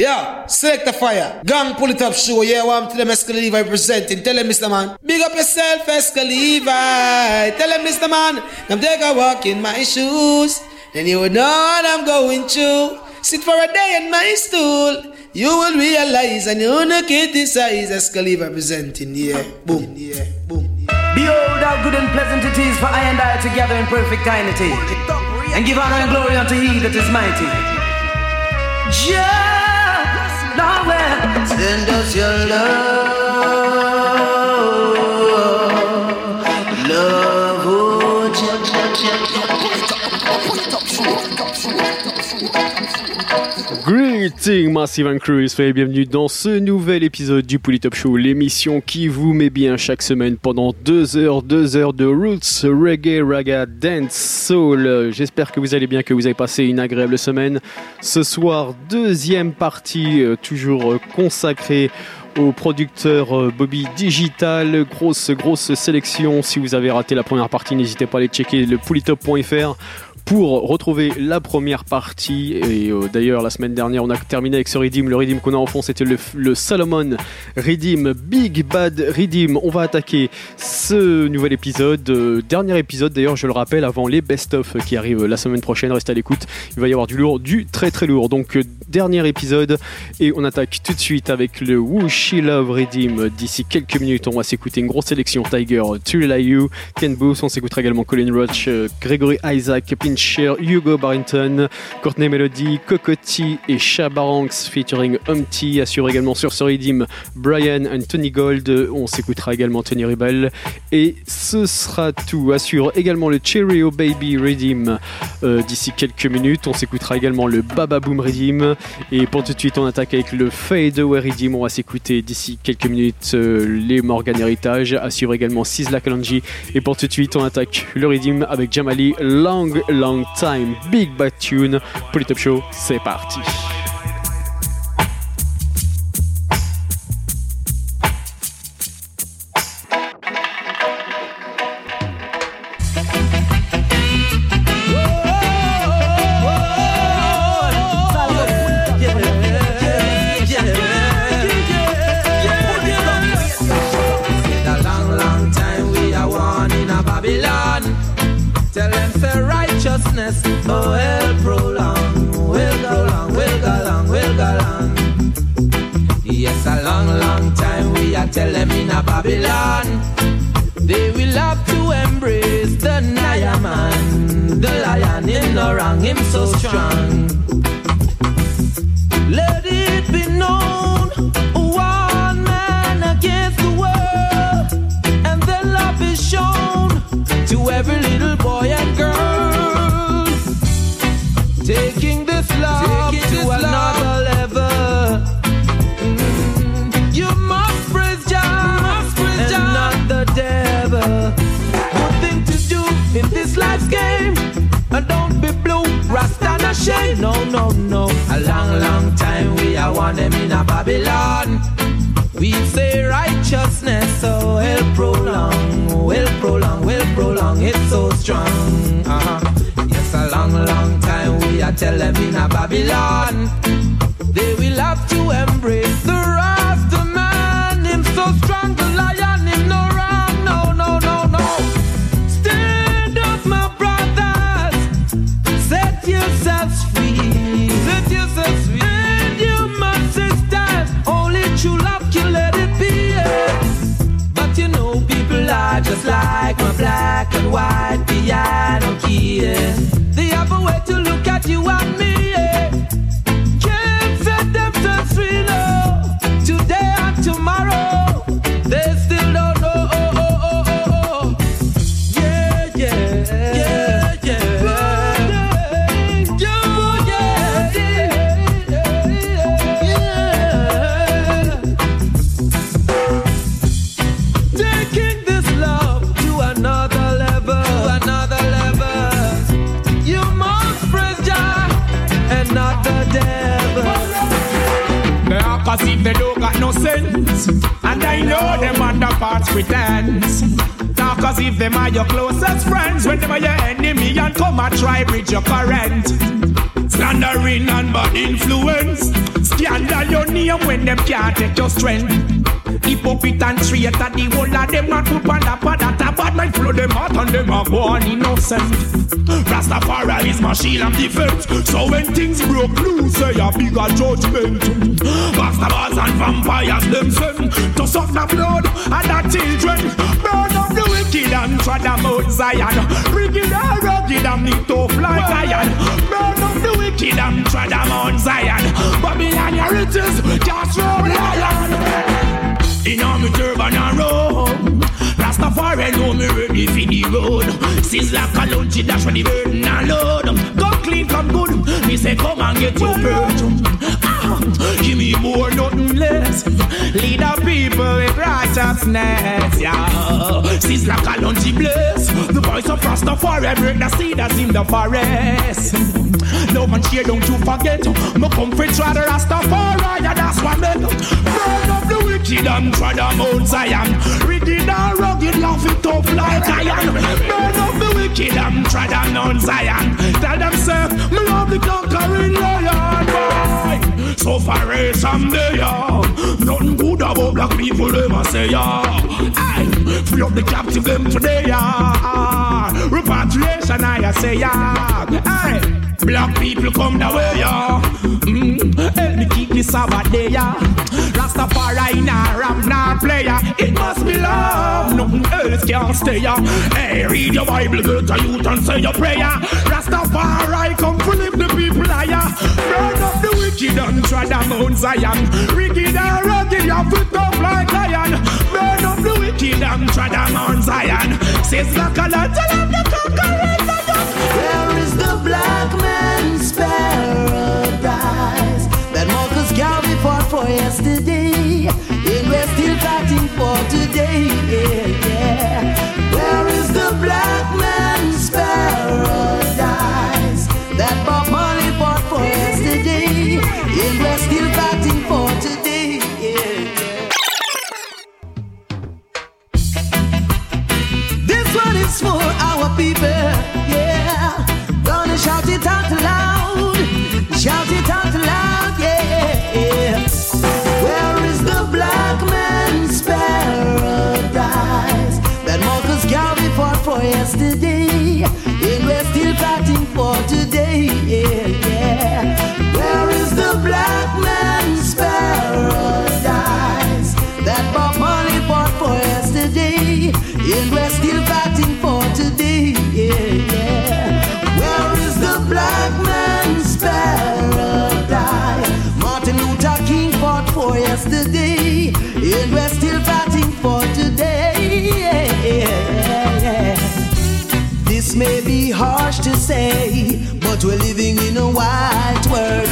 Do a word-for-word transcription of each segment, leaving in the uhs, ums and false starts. Yeah, select the fire. Gang pull it up show. Yeah, well, I'm to them Escaliva representing. Tell them, Mister Man. Big up yourself, Escaliva. Tell them, Mister Man. Come take a walk in my shoes. Then you will know what I'm going through. Sit for a day in my stool. You will realize and you will not criticize. Escaliva representing. Yeah, boom. Yeah, boom. Behold how good and pleasant it is for I and I together in perfect unity. And give honor and glory unto He that is mighty. Yeah. Send us your love, love, oh, check, check, check, check. Greetings, Massive and Crew, soyez bienvenue dans ce nouvel épisode du Pulitop Show, l'émission qui vous met bien chaque semaine pendant deux heures, deux heures de roots, reggae, raga, dance, soul. J'espère que vous allez bien, que vous avez passé une agréable semaine. Ce soir, deuxième partie, toujours consacrée au producteur Bobby Digital. Grosse, grosse sélection. Si vous avez raté la première partie, n'hésitez pas à aller checker le pulitop point f r. pour retrouver la première partie. Et euh, d'ailleurs, la semaine dernière, on a terminé avec ce riddim. Le riddim qu'on a en fond, c'était le, le Solomon riddim, Big Bad riddim. On va attaquer ce nouvel épisode. Euh, dernier épisode, d'ailleurs, je le rappelle, avant les best-of qui arrivent la semaine prochaine. Restez à l'écoute. Il va y avoir du lourd, du très très lourd. Donc, euh, dernier épisode. Et on attaque tout de suite avec le Who She Love riddim. D'ici quelques minutes, on va s'écouter une grosse sélection. Tiger, Tulayu, Ken Booth. On s'écoutera également Colin Roach, euh, Gregory Isaac, Pinch Share, Hugo Barrington, Courtney Melody, Cocoa Tea et Shabanks featuring Humpty. Assure également sur ce riddim Brian and Tony Gold. On s'écoutera également Tony Rebel. Et ce sera tout. Assure également le Cheerio Baby riddim euh, d'ici quelques minutes. On s'écoutera également le Baba Boom riddim. Et pour tout de suite, on attaque avec le Fade Away riddim. On va s'écouter d'ici quelques minutes euh, les Morgan Heritage. Assure également Sizzla Kalonji. Et pour tout de suite, on attaque le riddim avec Jamali, Long Long. Long time, big bad tune. Pulitop Show, c'est parti. Oh, well, prolong, well, prolong, well, galang, well, galang. Yes, a long, long time we are telling in a Babylon. They will have to embrace the Naya man. The lion, him no wrong, him so strong. Let it be known, one man against the world. And the love is shown to every little boy and girl. Taking this love Taking to this another love. level. Mm-hmm. You must praise Jah, must praise and Jah. Not the devil. Good thing to do in this life's game. And don't be blue, Rasta no shame. No, no, no. A long, long time we are one them in a Babylon. We say righteousness, so we'll prolong, we'll prolong, we'll prolong. It's so strong. Uh-huh. A long, long time we are telling in a Babylon. They will have to embrace the wrath of man. Him so strong, the lion, him no wrong. No, no, no, no. Stand up, my brothers. Set yourselves free. Set yourselves free. And you must stand. Only true love can let it be. Yeah. But you know people are just like my black and white piano key. Yeah. They have a way to look at you and me, yeah. Can't set themselves free, no. Today and tomorrow, they still don't know. Oh, oh, oh, oh, oh. Yeah, yeah, yeah, yeah. Yo, yeah, yeah, yeah, yeah. Taking this love to another level, to another level. Not the devil. The opposite, they don't got no sense. And I know them under parts pretense. Now cause if them are your closest friends, when them are your enemy and come and try bridge your current. Slandering and bad influence. Scandal up when them can't take your strength. Hypocrite and traitor, the whole of them a put on the pad at a bad man flow them out and them are born innocent. Rastafari is my shield and defense, so when things broke loose, say a bigger judgment. Bastards and vampires them send to suck the blood of the children. Burn up the wicked and trod them out Zion. Rigged and rugged and nicked off like iron. Burn up the wicked and trod them out Zion. Babylon your riches, just roll lion. In all my turban and robe, Rastafari know me ready for the road. Sizzla Kalonji dash for the burden and load. Come clean, come good, me say come and get your virtue. Ah, give me more, nothing less. Lead the people with righteousness, yeah. Sizzla Kalonji bless. The voice of Rastafari break the seed that's in the forest. Love and share, don't you forget. My comfort try the Rastafari, yeah, that's what I burn up the wicked and try the Mount Zion. Rigged and rugged, laugh it up like iron. Burn up the wicked and try the Mount Zion. Tell them, sir, me love the conquering lion. So far as I'm there, yeah. Nothing good about black people, they must say, yeah. Aye, free up the captive them today, yeah. Repatriation, I say, yeah. Aye. Black people come the way, yeah. Mm, help me keep this Sabbath day, yeah. Rastafari in a rap, not player. It must be love, nothing else can stay, yeah. Hey, read your Bible, go to youth and say your prayer. Rastafari come to lift the people higher. Burn up the wicked and try the Mount Zion. Wicked and rugged, your foot up like lion. Burn up the wicked and try the Mount Zion. Says like a lot, tell them the conquerors are just. Where is the black man? Paradise that Marcus Garvey fought for yesterday, and we're still fighting for today. Yeah, yeah. Where is the black man's paradise that Bob Marley fought for yesterday, and we're still fighting for today? Yeah. This one is for our people. Yeah, gonna shout it out loud. Shout it out loud, yeah, yeah. Where is the black man's paradise that Marcus Garvey fought for yesterday, and we're still fighting for today, yeah, yeah. Where is the black man's paradise that Bob Marley fought for yesterday, and we're still fighting for today, yeah, yeah. Where is the black man's paradise? Martin Luther King fought for yesterday, and we're still fighting for today. Yeah, yeah, yeah. This may be harsh to say, but we're living in a white world.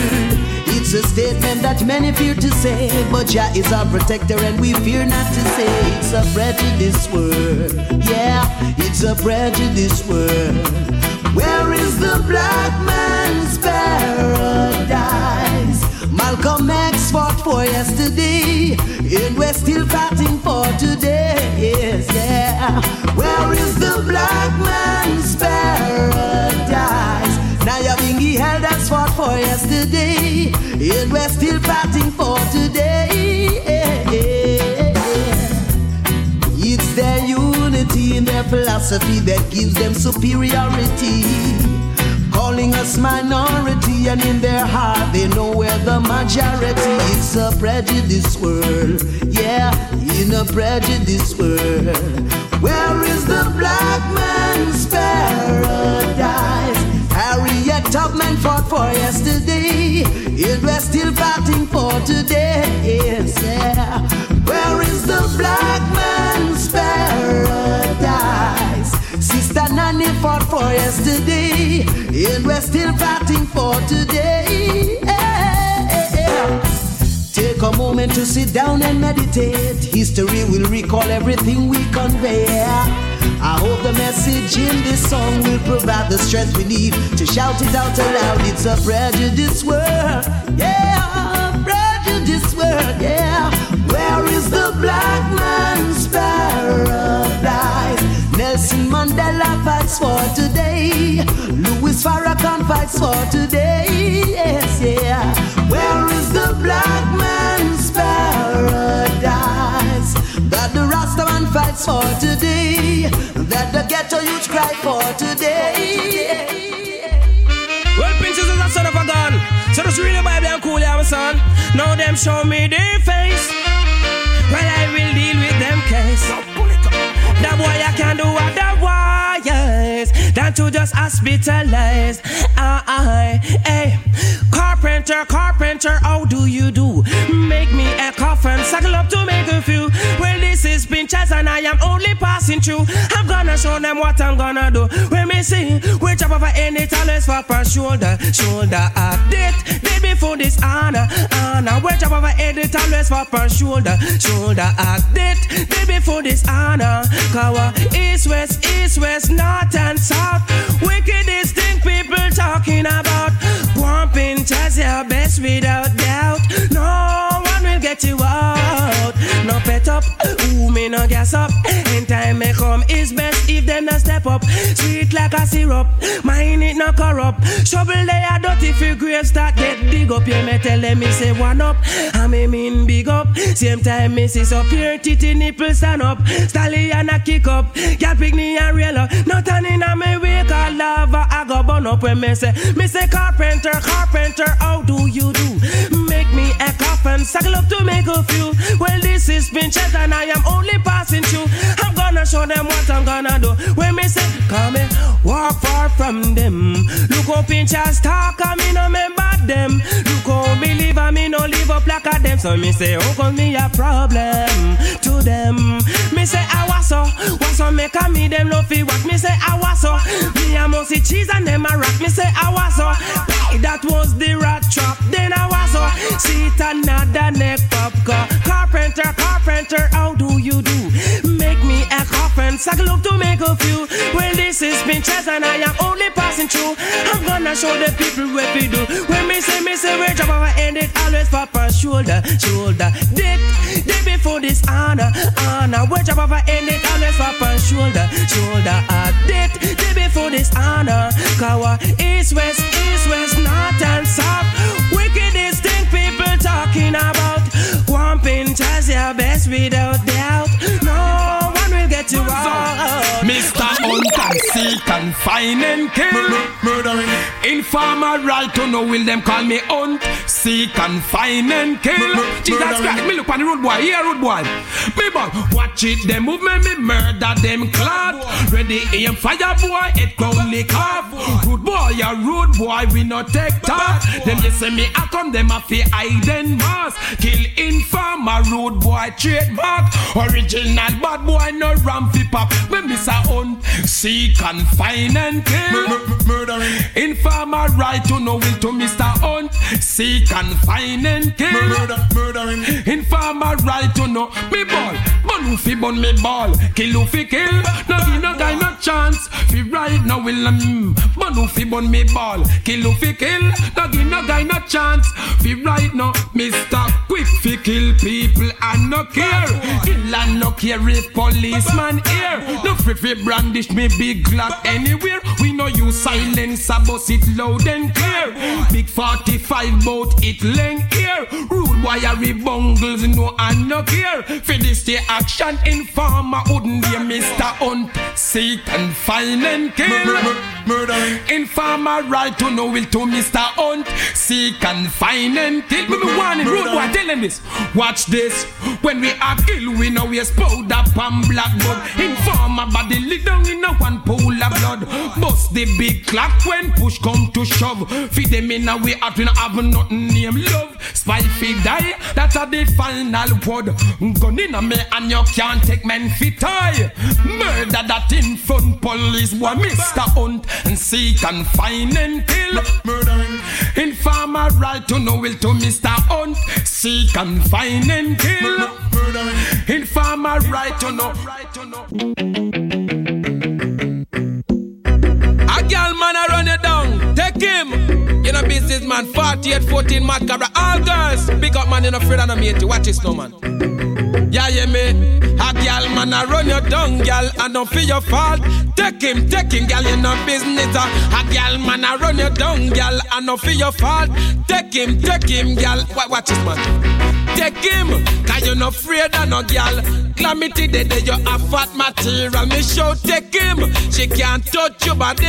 It's a statement that many fear to say, but Jah is our protector and we fear not to say. It's a prejudice world, yeah, it's a prejudice world. Where is the black man's paradise? Malcolm X fought for yesterday, and we're still fighting for today. Yes, yeah. Where is the black man's paradise? Naya Bingi Elders fought for yesterday, and we're still fighting for today. Yeah, yeah, yeah. It's their youth in their philosophy that gives them superiority, calling us minority, and in their heart they know we're the majority. It's a prejudice world, yeah, in a prejudice world. Where is the black man's paradise? Harriet Tubman fought for yesterday, and we're still fighting for today, yes, yeah. Where is the black man's paradise? Sister Nanny fought for yesterday, and we're still fighting for today. Take a moment to sit down and meditate. History will recall everything we convey. I hope the message in this song will provide the strength we need to shout it out aloud. It's a prejudice world, yeah, prejudice world, yeah. Where is the black man's paradise? Nelson Mandela fights for today. Louis Farrakhan fights for today. Yes, yeah. Where is the black man's for today, that the ghetto youth cry for today. Well, Pinchas is a son of a gun, so just read the Bible and cool your son. Now them show me their face, well I will deal with them case. That boy I can do otherwise than to just hospitalize. I, I, hey, carpenter, carpenter, how do you do? Make me a coffin, suckle up to make a few. Well, this is Pinchas and I am only passing through. I'm gonna show them what I'm gonna do. When me sing, we chop over any talents for per shoulder, shoulder update. Day before this honor, honor. We chop over any talents for per shoulder, shoulder update. Day before this honor. Cover east, west, east, west, north and south. Wickedest thing people talking about. One Pinchas, your best without doubt. No one will get you out. No pet up, who may not gas up. And time may come, it's best if them not step up. Sweet like a syrup, mine it not corrupt. Shovel they are dirty if your grave start get dig up. You may tell them, me say one up, I may mean big up. Same time, me see up here, titty nipple stand up. Stallion a kick up, got picnic and real up. Nothing in a me wake a lava, I go burn up when me say, me say carpenter, carpenter, how do you do? Make me a coffin, suckle up to make a few. Well, this is Pinchas and I am only passing through. I'm gonna show them what I'm gonna do. When me say, come and walk far from them. Look how Pinchas talk, I me no remember them. Look how me live, I me no live up like a them. So me say, oh, cause me a problem to them. Me say, I was so, was so make a me them no feel what me say, I was so. Me a must see cheese and them a rock. Me say, I was so. That was the rat trap. Then I was so. See it another neck pop car. Carpenter, carpenter, how do you do? Make me a coffin, suckle up to make a few. Well, this is Pinchas and I am only passing through. I'm gonna show the people what we do. When me say, me say, we drop our end it always pop our shoulder, shoulder. Dick, day before this honor, honor. We drop our end it always pop our shoulder, shoulder. A dick, day before this honor. Kawa, east, west, east, west, north and south. Wickedest thing people talking about. One Pinchas, your best without doubt. No one will get you out. Mister Hunt and seek and find and kill. Murder, murdering. Informer right to know will them call me Hunt. Seek and find and kill. Murder, Jesus murdering. Christ, me look on the road boy, here road boy. Me boy, watch it, them movement, me murder them clout. Ready aim fire boy, it crown lick off. Rude boy, a rude boy, we no take talk. Them just say me I come, them a fi hide them mask. Kill informer, rude boy, trademark. Original bad boy, no ram fi pop. Me miss a Hunt. Seek and find and kill. Murdering. Informer right to know will to Mister Hunt. Seek and find and kill. Murder, murdering. Informer right to know. Me ball. Bun who fi bun me ball. Kill who fi kill. No give no guy no chance. Fi ride no will um. Bun who fi bun me ball. Kill who fi kill. No give no guy no chance. Fi ride no Mister Quick fi kill people and no care. Kill and no care if policeman here. No free fi brandish. Me big Glock anywhere. We know you silence, I bust it loud and clear. Big forty-five bout it length here. Rude wire bungles, no and no care. For this the action informer wouldn't be Mister Hunt. Seek and find and kill. Murdering. Informer right to know will to Mister Hunt. Seek and find and kill. Me be warning rude boy, tell him this. Watch this. When we are kill, we know we explode up and black blood. Informer body lick down in a one pool of blood. Bust the big clock when push come to shove. Feed them in a way out, we not have nothing name love. Spy feed die, that's a the final word. Gun in a me and you can't take men fit tie. Murder that in front police boy Mister Hunt. And seek and find and kill. Murdering. Informer right to know will to Mister Hunt. Seek and find and kill. Murdering. Informer right to know. Right to know. Girl man, I run it down. Take him. You know business man. forty-eight, fourteen, mad cabra. All girls. Big up man, you know afraid of no matey. Watch this now man. Yeah, yeah, me. A girl man, I run you down, girl. I don't feel your fault. Take him, take him, girl. You know business. Uh. A girl man, I run you down, girl. I don't feel your fault. Take him, take him, girl. Watch this man. Take him. Cause you no afraid of no girl. Glamity day day, you a fat material. Me show take him, she can't touch your body.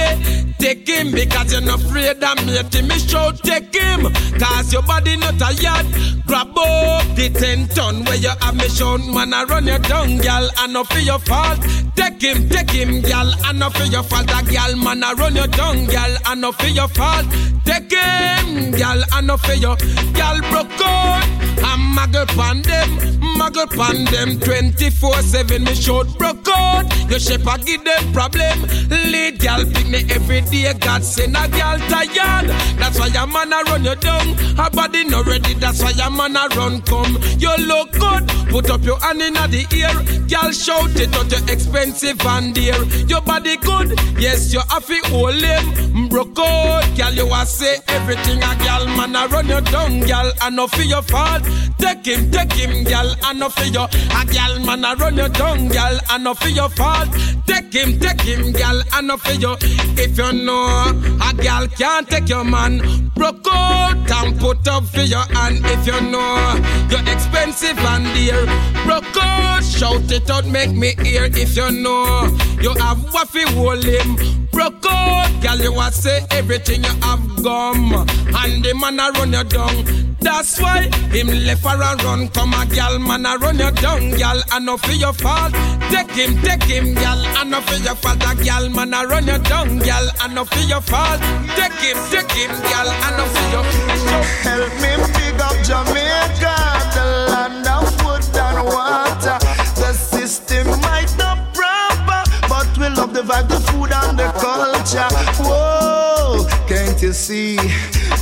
Take him because you no afraid of me. Me show take him, cause your body not a yard. Grab up the ten ton where you have me shown. Man I run your tongue, girl, I no feel your fault. Take him, take him, girl, I no feel your fault. That girl, man I run your tongue, girl, I no feel your fault. Take him, girl, I no feel your. Girl broke out, I'm muggle pan them, muggle pan them. twenty-four seven, me short broke out. Your shepherd give them problem. Lead girl pick me every day. God send a girl tired. That's why your man a run you down. Her body not ready. That's why your man a run come. You look good. Put up your hand in the ear. Girl shout it out. You're expensive and dear. Your body good. Yes, you happy whole him. Broke out. Girl, you a say everything a girl. Man a run you down. Girl, I know for your fault. Take him, take him, girl, I know for your. A girl, man a run you down. Girl, I know for your fault. Take him, take him, girl, I know for you. If you know a girl can't take your man, broke out and put up for your hand. If you know you're expensive and dear, broke out, shout it out, make me hear. If you know you have waffy whole him, broke out, girl, you a say everything you have gum, and the man a run you down. That's why him left for a run. Come a gal, man a run you down, gal. I know for your fault. Take him, take him, gal. I know for your fault. A gal, man a run you down, gal. I know for your fault. Take him, take him, gal. I know for your fault. Help me pick up Jamaica, the land of wood and water. The system might not proper, but we love the vibe, the food and the culture. Whoa, can't you see?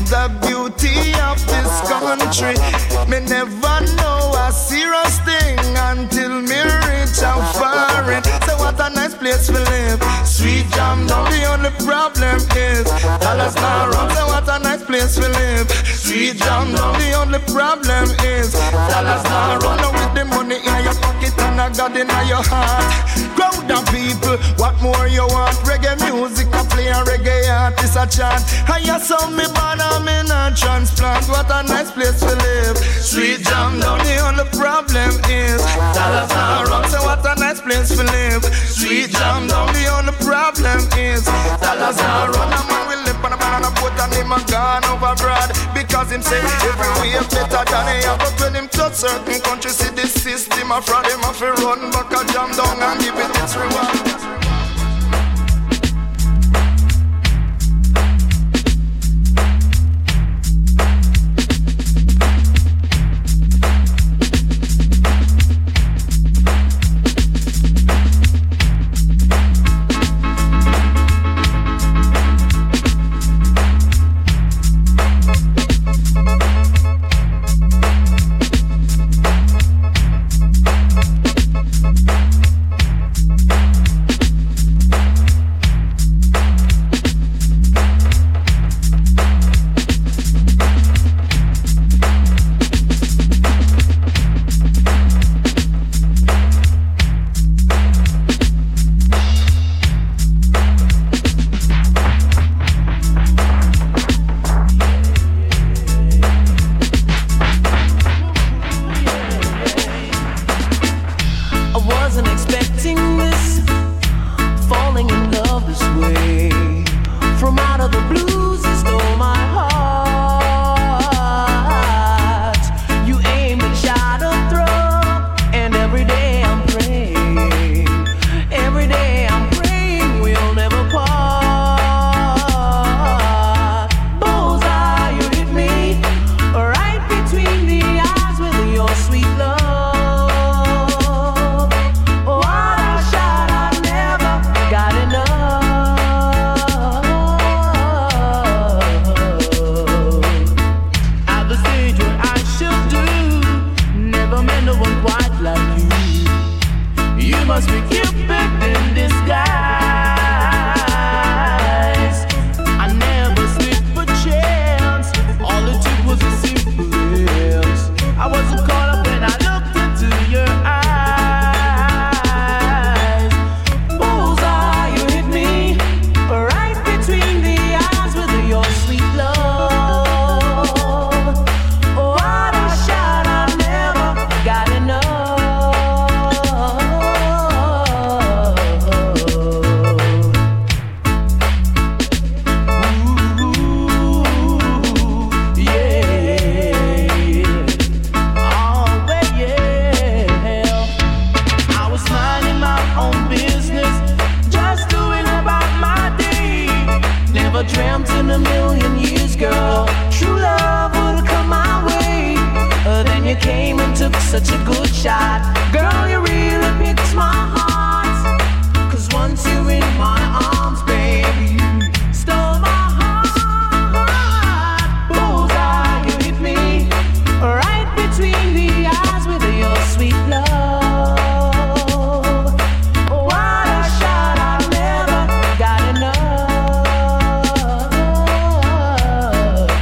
The beauty of this country. Me never know a serious thing until me reach out foreign. So what a nice place we live. Sweet jam, now the only problem is dollars not run. So what a nice place we live. Sweet jam, now the only problem is dollars not run. Now with the money in your pocket and a God in your heart. Crowd of people, what more you want? Reggae music, I play and reggae artists a chant. I hear some me born. I'm in a transplant, what a nice place to live. Sweet jam, now the only problem is dollars and rum, so what a nice place to live. Sweet jam, now the only problem is dollars and rum. A man will live on a banana boat and him a gone over broad, because him say everywhere better than he have. But when him touch certain countries, see this system a fraud, him have to run back a jam down and give it its reward. took such a good shot. Girl, you really picked my heart. Cause once you're in my arms, baby, you stole my heart. Bullseye, you hit me right between the eyes with your sweet love. What a shot, I never got enough.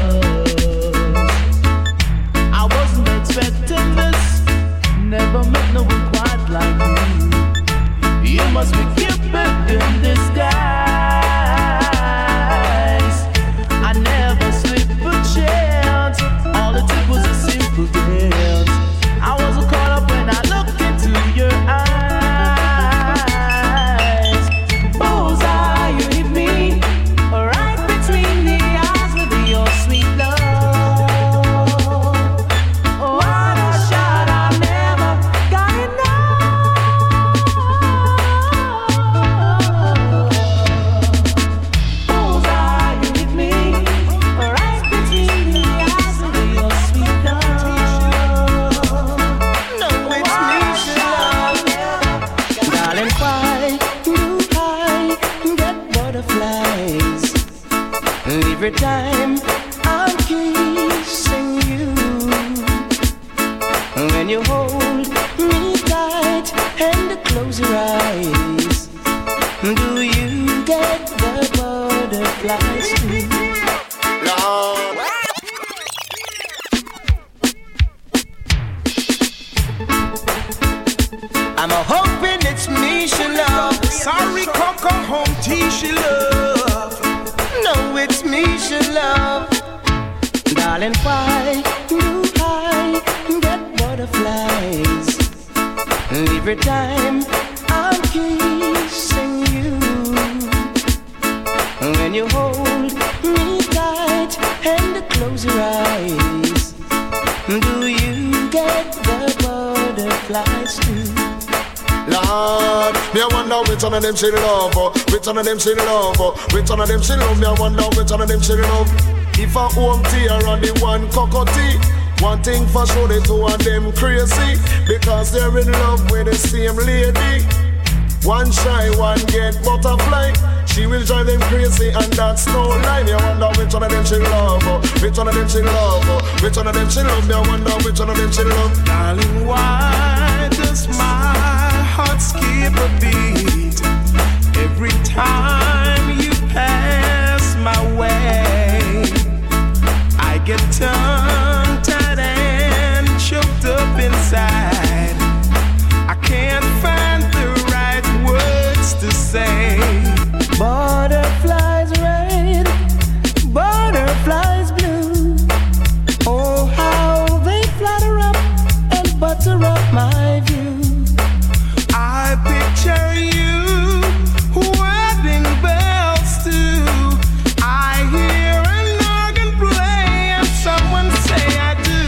I wasn't expecting this. Never met no one quite like you. You must be Cupid in disguise. Them she love, which one of them she love, which one of them she love, me I wonder which one of them she love. If a Humpty or on the one Cocoa Tea, one thing for sure the two of them crazy, because they're in love with the same lady. One shy, one get butterfly, she will drive them crazy and that's no lie. Me I wonder which one of them she love, which one of them she love, which one of them she love, me I wonder which one of them she love. Darling, why does my heart skip a beat every time you pass my way? I get tongue-tied and choked up inside. I can't find the right words to say. Butterflies red, butterflies blue. Oh, how they flutter up and butter up my view. Picture you wedding bells too. I hear an organ play and someone say I do.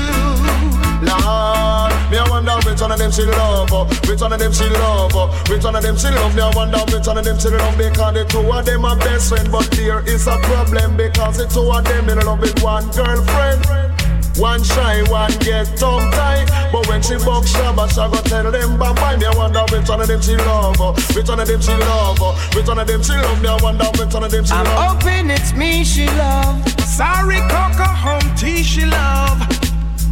Lord, me I wonder which one of them she love, which one of them she love, which one of them she love. Me I wonder which one of them she love, because the two of them are best friend, but there is a problem because the two of them in love with one girlfriend. One shy, one get tongue tied. But when she bucks Shabba, she go tell them bye-bye. Me I wonder which one of them she love, which one of them she love, which one of them she love. Me I wonder which one of them she love. I'm hoping it's me she love. Sorry, Cocoa Humpty she love.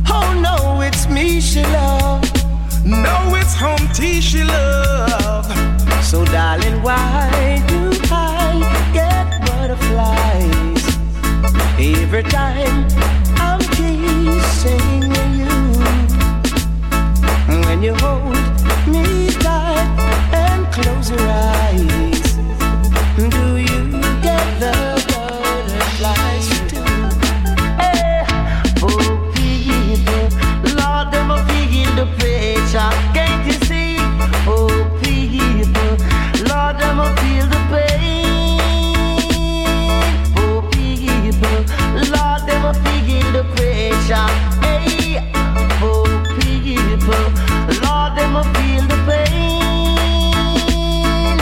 Oh no, it's me she love. No, it's Humpty she love. So darling, why do I get butterflies every time singing you, when you hold me tight and close your eyes, do you get the butterflies too? Hey, oh people, Lord, them a feel the pressure, can't you see? Oh people, Lord, them a feel the pain. Oh people, Lord, them a feel the pressure. Lord, them will feel the pain.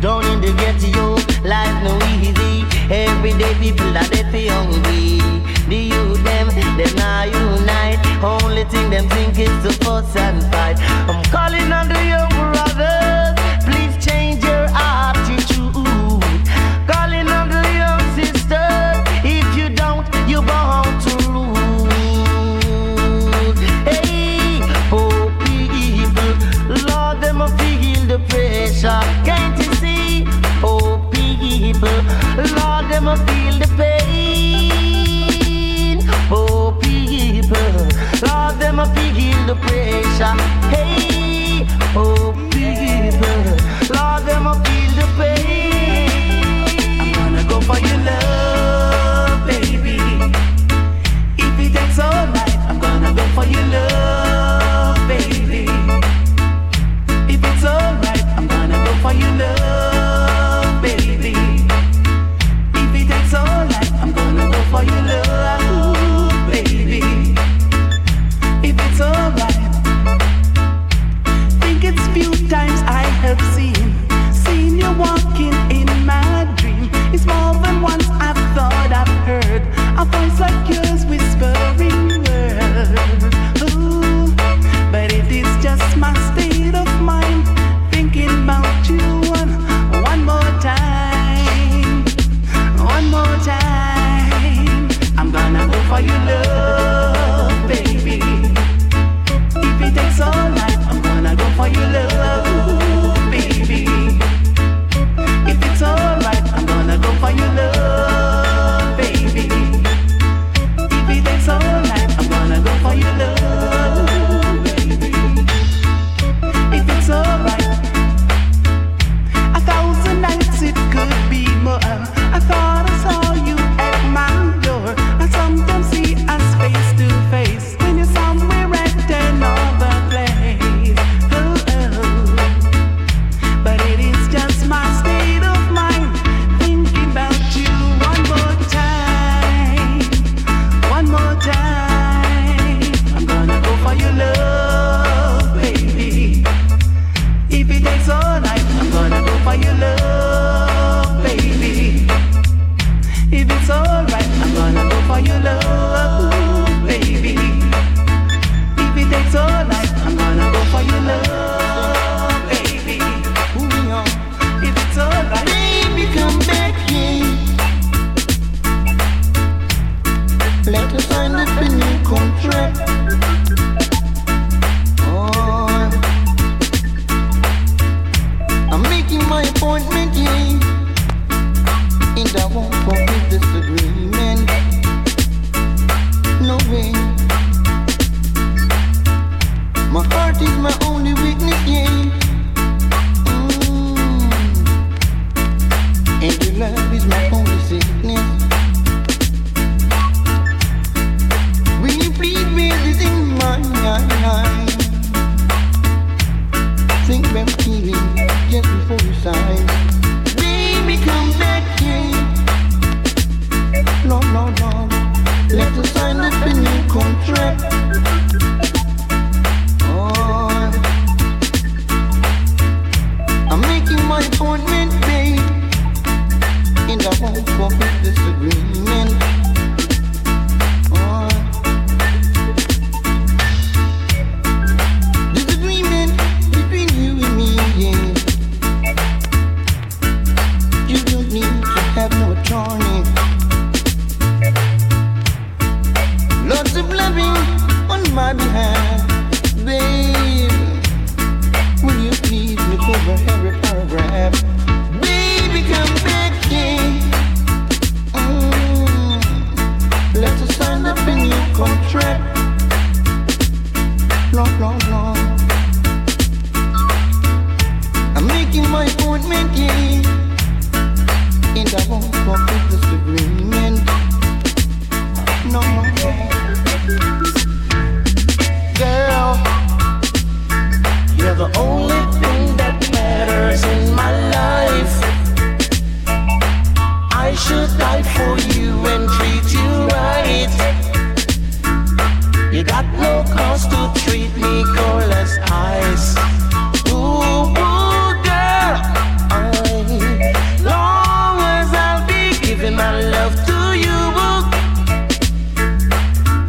Down in the ghetto, life no easy. Every day people are deathly hungry. The youth them, them not unite. Only thing them think is to fuss and fight. I'm calling on the young brothers, please change your attitude. Calling on the young sisters, if you don't, you're bound to lose. Hey, poor people, Lord, them feel the pressure. Can't you see, poor people, Lord, them feel the pain. Poor people, Lord, them a feel the pressure. Hey, oh people, Lord, them a feel the pain. I'm gonna go for your love, baby. If it takes all night, I'm gonna go for your love, baby. If it's all right, I'm gonna go for your love, baby. If it takes all night, I'm gonna go for your love. A voice like yours whispering words. Ooh, but it is just my state of mind, thinking about you one, one more time, one more time. I'm gonna go for your love, baby. If it takes all night, I'm gonna go for your love, baby. If it's all right, I'm gonna go for your love.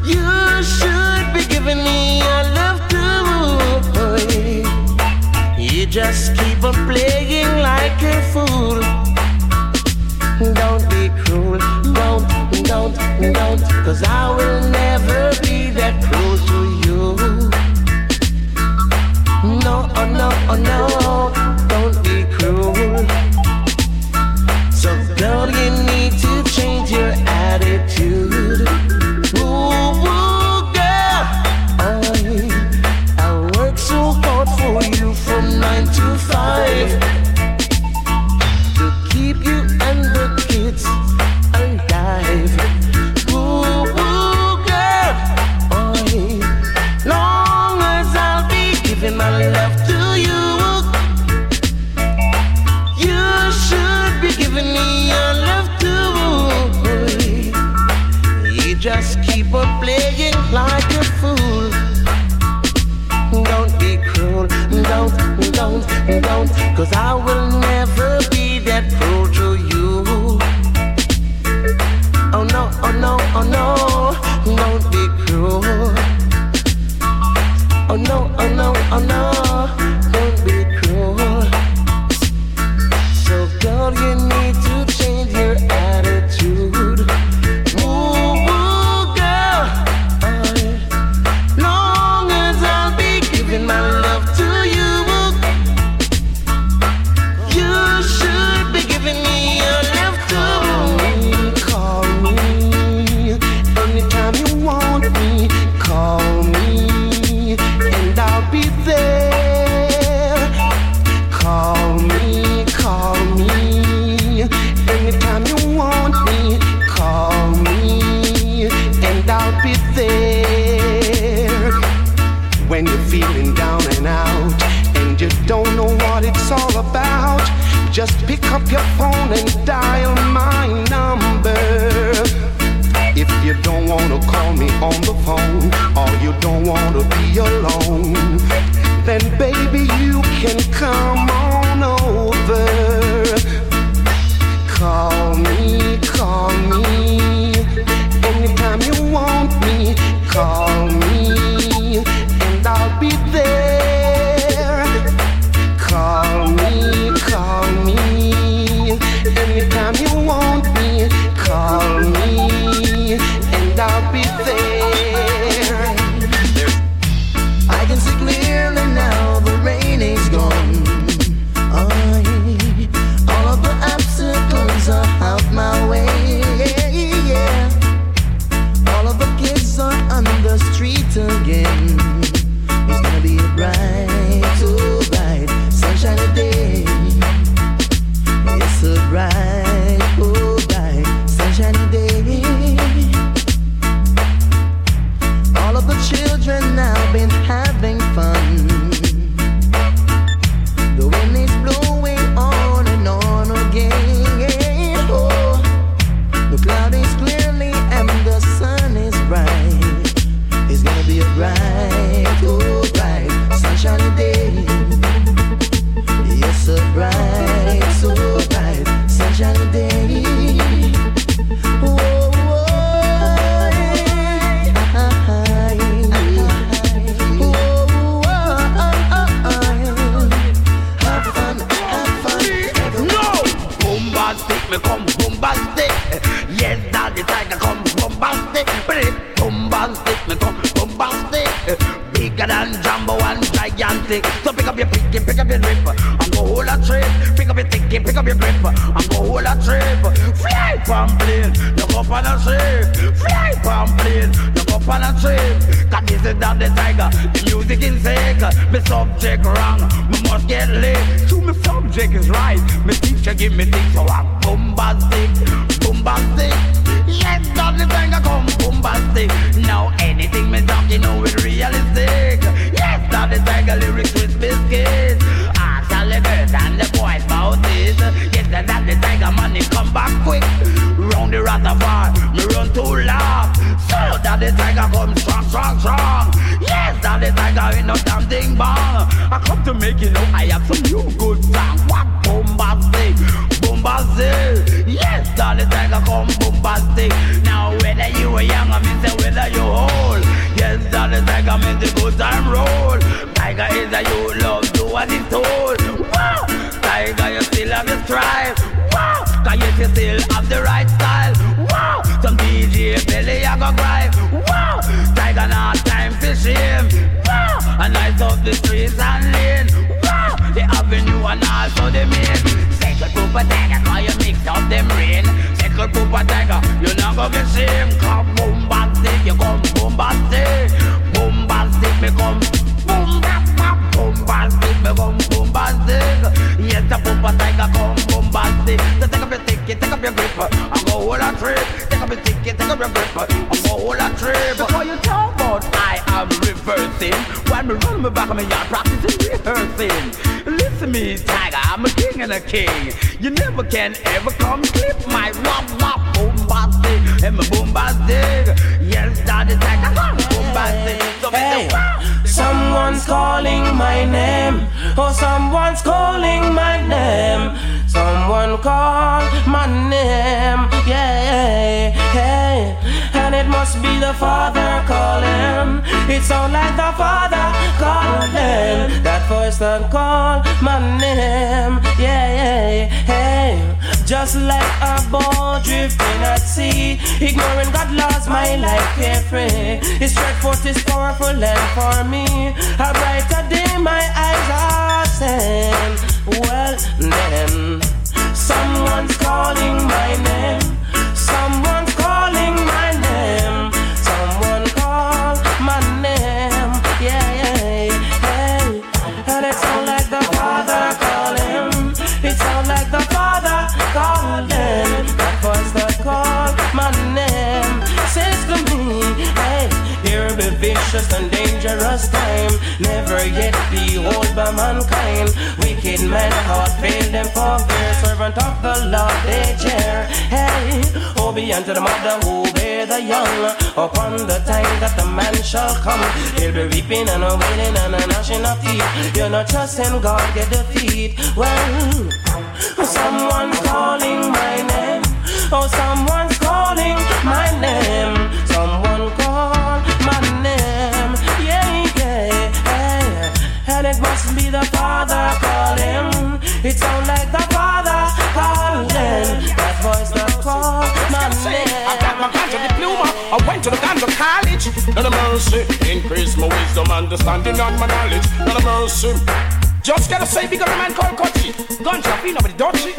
You should be giving me playing like a fool. Don't be cruel, don't, don't, don't, cause I will never be that cruel to you. Oh no, oh no, oh no, don't be cruel. Oh no, oh no, oh no, don't be cruel. So girl, you need to change your attitude. Just pick up your phone and dial my number. If you don't wanna call me on the phone, or you don't wanna be alone, then baby you can come on over. Call me, call me, anytime you want me. Call me, and I'll be there. Call me, call me, anytime you want me. Call me, and I'll be there. I can see clearly now, the rain is gone. I, all of the obstacles are out my way. All of the kids are on the street again. It's gonna be a bright, so bright, sunshiny day. It's a bright, oh bright, sunshiny day. All of the children now been having fun. The wind is blowing on and on again. Oh, the cloud is clearly and the sun is bright. It's gonna be a bright, oh bright, sunshiny day. It's a bright, so bright, sunshiny day. Whoa, whoa, aye, aye, whoa, whoa, aye, aye. Have fun, have fun. No! Bombastic, me come bombastic. Yes, daddy tiger come bombastic. Bombastic, me come bombastic. Bigger than Jumbo and gigantic. So pick up your pinky, pick up your drip, and go hold a trip. Pick up your pinky, pick up your grip, and go hold a trip. Fly from plane, look up on a ship. Fly from plane, look up on a ship. Cause this is not the tiger, the music is sick. My subject wrong, me must get lit. So my subject is right, my teacher give me dick. So I'm bombastic, bombastic. Yes, that's the tiger come bombastic. Now anything me talk, you know it's realistic. Yes, that is like a lyrics with biscuits. I tell the girls and the boys about this. Yes, that is like a money come back quick. Round the reservoir, me run too loud. So that is like a come strong, strong, strong. Yes, that is like a ain't no damn thing bang. I come to make you know I have some new good song. What bombastic, bombastic. Yes, that is like a come bombastic. Now whether you are young, I mean say whether you old. Yes, that is like a mean the good time roll. Tiger is a you love, do what it's told. Wow, tiger you still have your strive. Wow, cause yes you still have the right style. Wow, some D J belly I go cry. Wow, tiger not time for shame. Wow, and lights up the streets and lane. Wow, the avenue and also the main. Circle pooper tiger cause you mix up them rain. Circle pooper tiger you not go get shame. Come boom bombastic, you come bombastic. Bombastic me come, boom bap bap. Bombastic me come, bombastic. Yes, the bumper tiger come, bombastic. So take up your ticket, take up your grip, and go hold a trip. Take up your ticket, take up your grip, and go hold a trip. Before you talk about I am reversing, when me run me back on me yard practicing rehearsing. Listen me, tiger, I'm a king and a king. You never can ever come clip my wop wop bombastic. and my bombastic. Yes, that is like a bombastic. So hey, someone's calling my name. Oh, someone's calling my name. Someone call my name. Yeah, hey. And it must be the Father calling. It sounds like the Father calling. That voice that call my name. Yeah, hey. Just like a boat drifting at sea, ignoring God laws, my life carefree. His straight force is powerful and for me a brighter day my eyes are seen. Well then, someone's calling my name. Someone's calling my name. Someone call my name. Yeah, yeah, yeah. And it sounds like the Father calling. It sounds like the Father calling. That voice that called my name says to me, hey, here be vicious and dangerous time, never yet behold by mankind. Wicked men heart failed them for fear, servant of the Lord they cheer. Hey, obey unto the mother who bear the young, upon the time that the man shall come. He'll be weeping and a wailing and a gnashing of teeth. You're not trusting God, get defeat. Well, someone's calling my name. Oh, someone's calling my name. Someone call my name. Yeah, yeah, yeah. And it must be the Father calling. It sounds like the Father calling. That voice that call my name. I got my graduate diploma. I went to the Gandhi college. Not a mercy. Increase my wisdom, understanding, and my knowledge. Not a mercy. Just gotta say, because a man called Cutty, guns are free, nobody dodgy.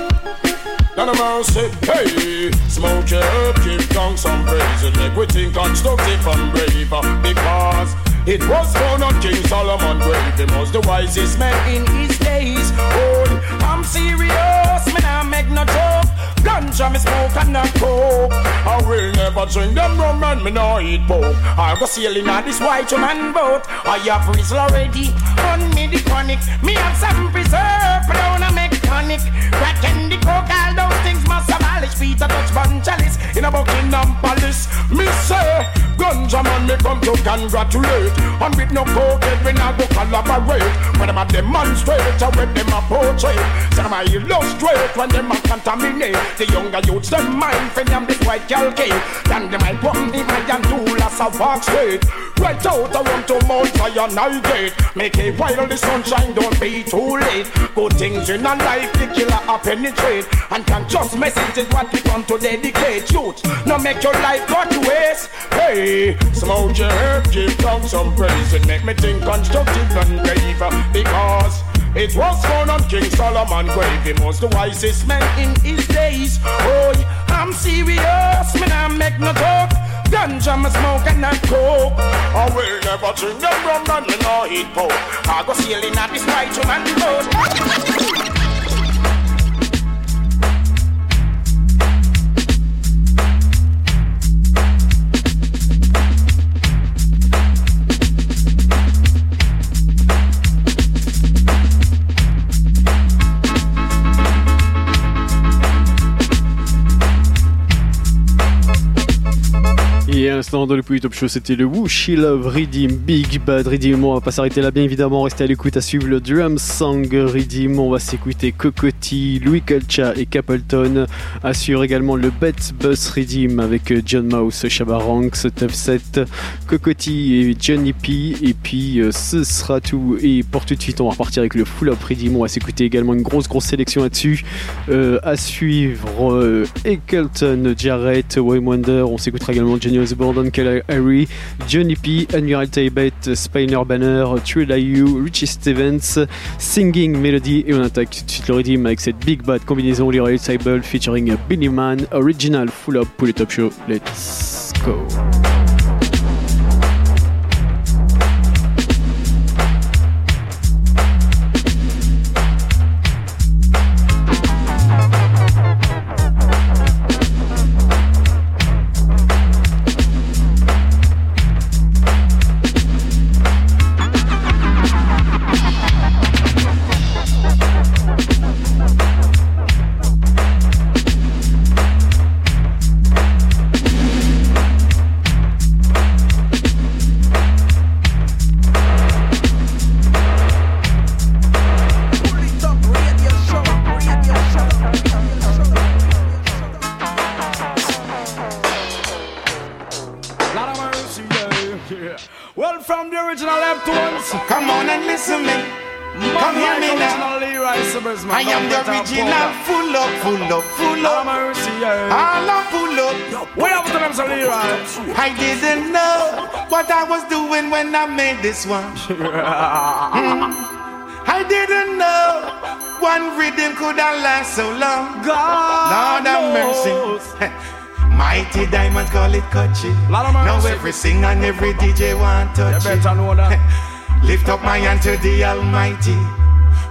Then a man said, hey, smoke your herb, give down some praise, and make we think constructive and brave, because it was born on King Solomon ridim, he was the wisest man in his days. Oh, I'm serious, man, I make no joke. Ganja me smoke and not coke. I will never drink them rum and me no eat pork. I go sailing on this white man boat. I have rizzle already on me the chronic. Me have some preserve, but I wanna make tonic. Crack and the coke, all those things must abolish. Peter Tosh bun chalice in a Buckingham Palace. Me say, Ganja man me come to congratulate. And with no coke, every now go collaborate. When them a demonstrate, I when them a portray. Say them a illustrate, when them a contaminate. The younger youths, them mind friend them this white girl cake. Then they might put me my and do lots of walk straight. Right out I want to Mount Zion I gate. Make it while the sunshine, don't be too late. Good things in a life, the killer a penetrate. And can just message is what we come to dedicate. Youth, now make your life go to waste. Hey, smoke your herb, give down some praise. It make me think constructive and brave, because it was born on King Solomon grave. He was the wisest man in his days. Oh, I'm serious, man, I make no talk. Ganja, me smoke and I coke. I will never drink the rum and me no eat pork. I go sailing at this white man boat. Et à l'instant dans le Pulitop Show, c'était le Who She Love Riddim, Big Bad Riddim. On va pas s'arrêter là, bien évidemment, restez à l'écoute, à suivre le Drum Song Riddim. On va s'écouter Cocoa Tea, Louis Culture et Capleton. Assure également le Bet Bus Riddim avec John Mouse, Shabanks, Tuff sept, Cocoa Tea et Johnny P. Et puis euh, ce sera tout. Et pour tout de suite, on va repartir avec le Full Up Riddim. On va s'écouter également une grosse grosse sélection là-dessus. Euh, à suivre euh, Eckleton, Jarrett, Wayne Wonder. On s'écoutera également Johnny Osborne, Kelly Harry, Johnny P, Admiral Tabet, Spiner Banner, Trelayu, Richie Stevens, Singing Melody. Et on attaque tout de suite le riddim avec cette Big Bad combinaison Leroy Sable featuring Billy Mann, original Full Up Pulitop Show. Let's go. Simmons. Come on and listen me. Come hear me now. I am the original full up, full up, full up. All up, full up. What happened to them, so Leroy? I didn't know what I was doing when I made this one. mm. I didn't know one rhythm could have last so long. God Lord have mercy. Mighty Diamond call it Kochi. Now every singer and every D J want touch it. Lift up my hand to the Almighty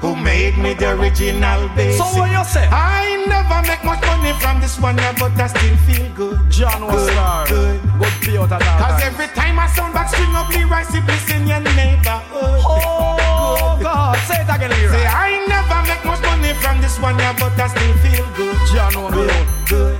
who made me the original bass. So what you say? I never make much money from this one, but I still feel good. John was good, good. Cause every time I sound back string up lyrics, it bliss in your neighborhood. Oh God, say it again, Leroy. Say I never make much money from this one, but I still feel good. John was good.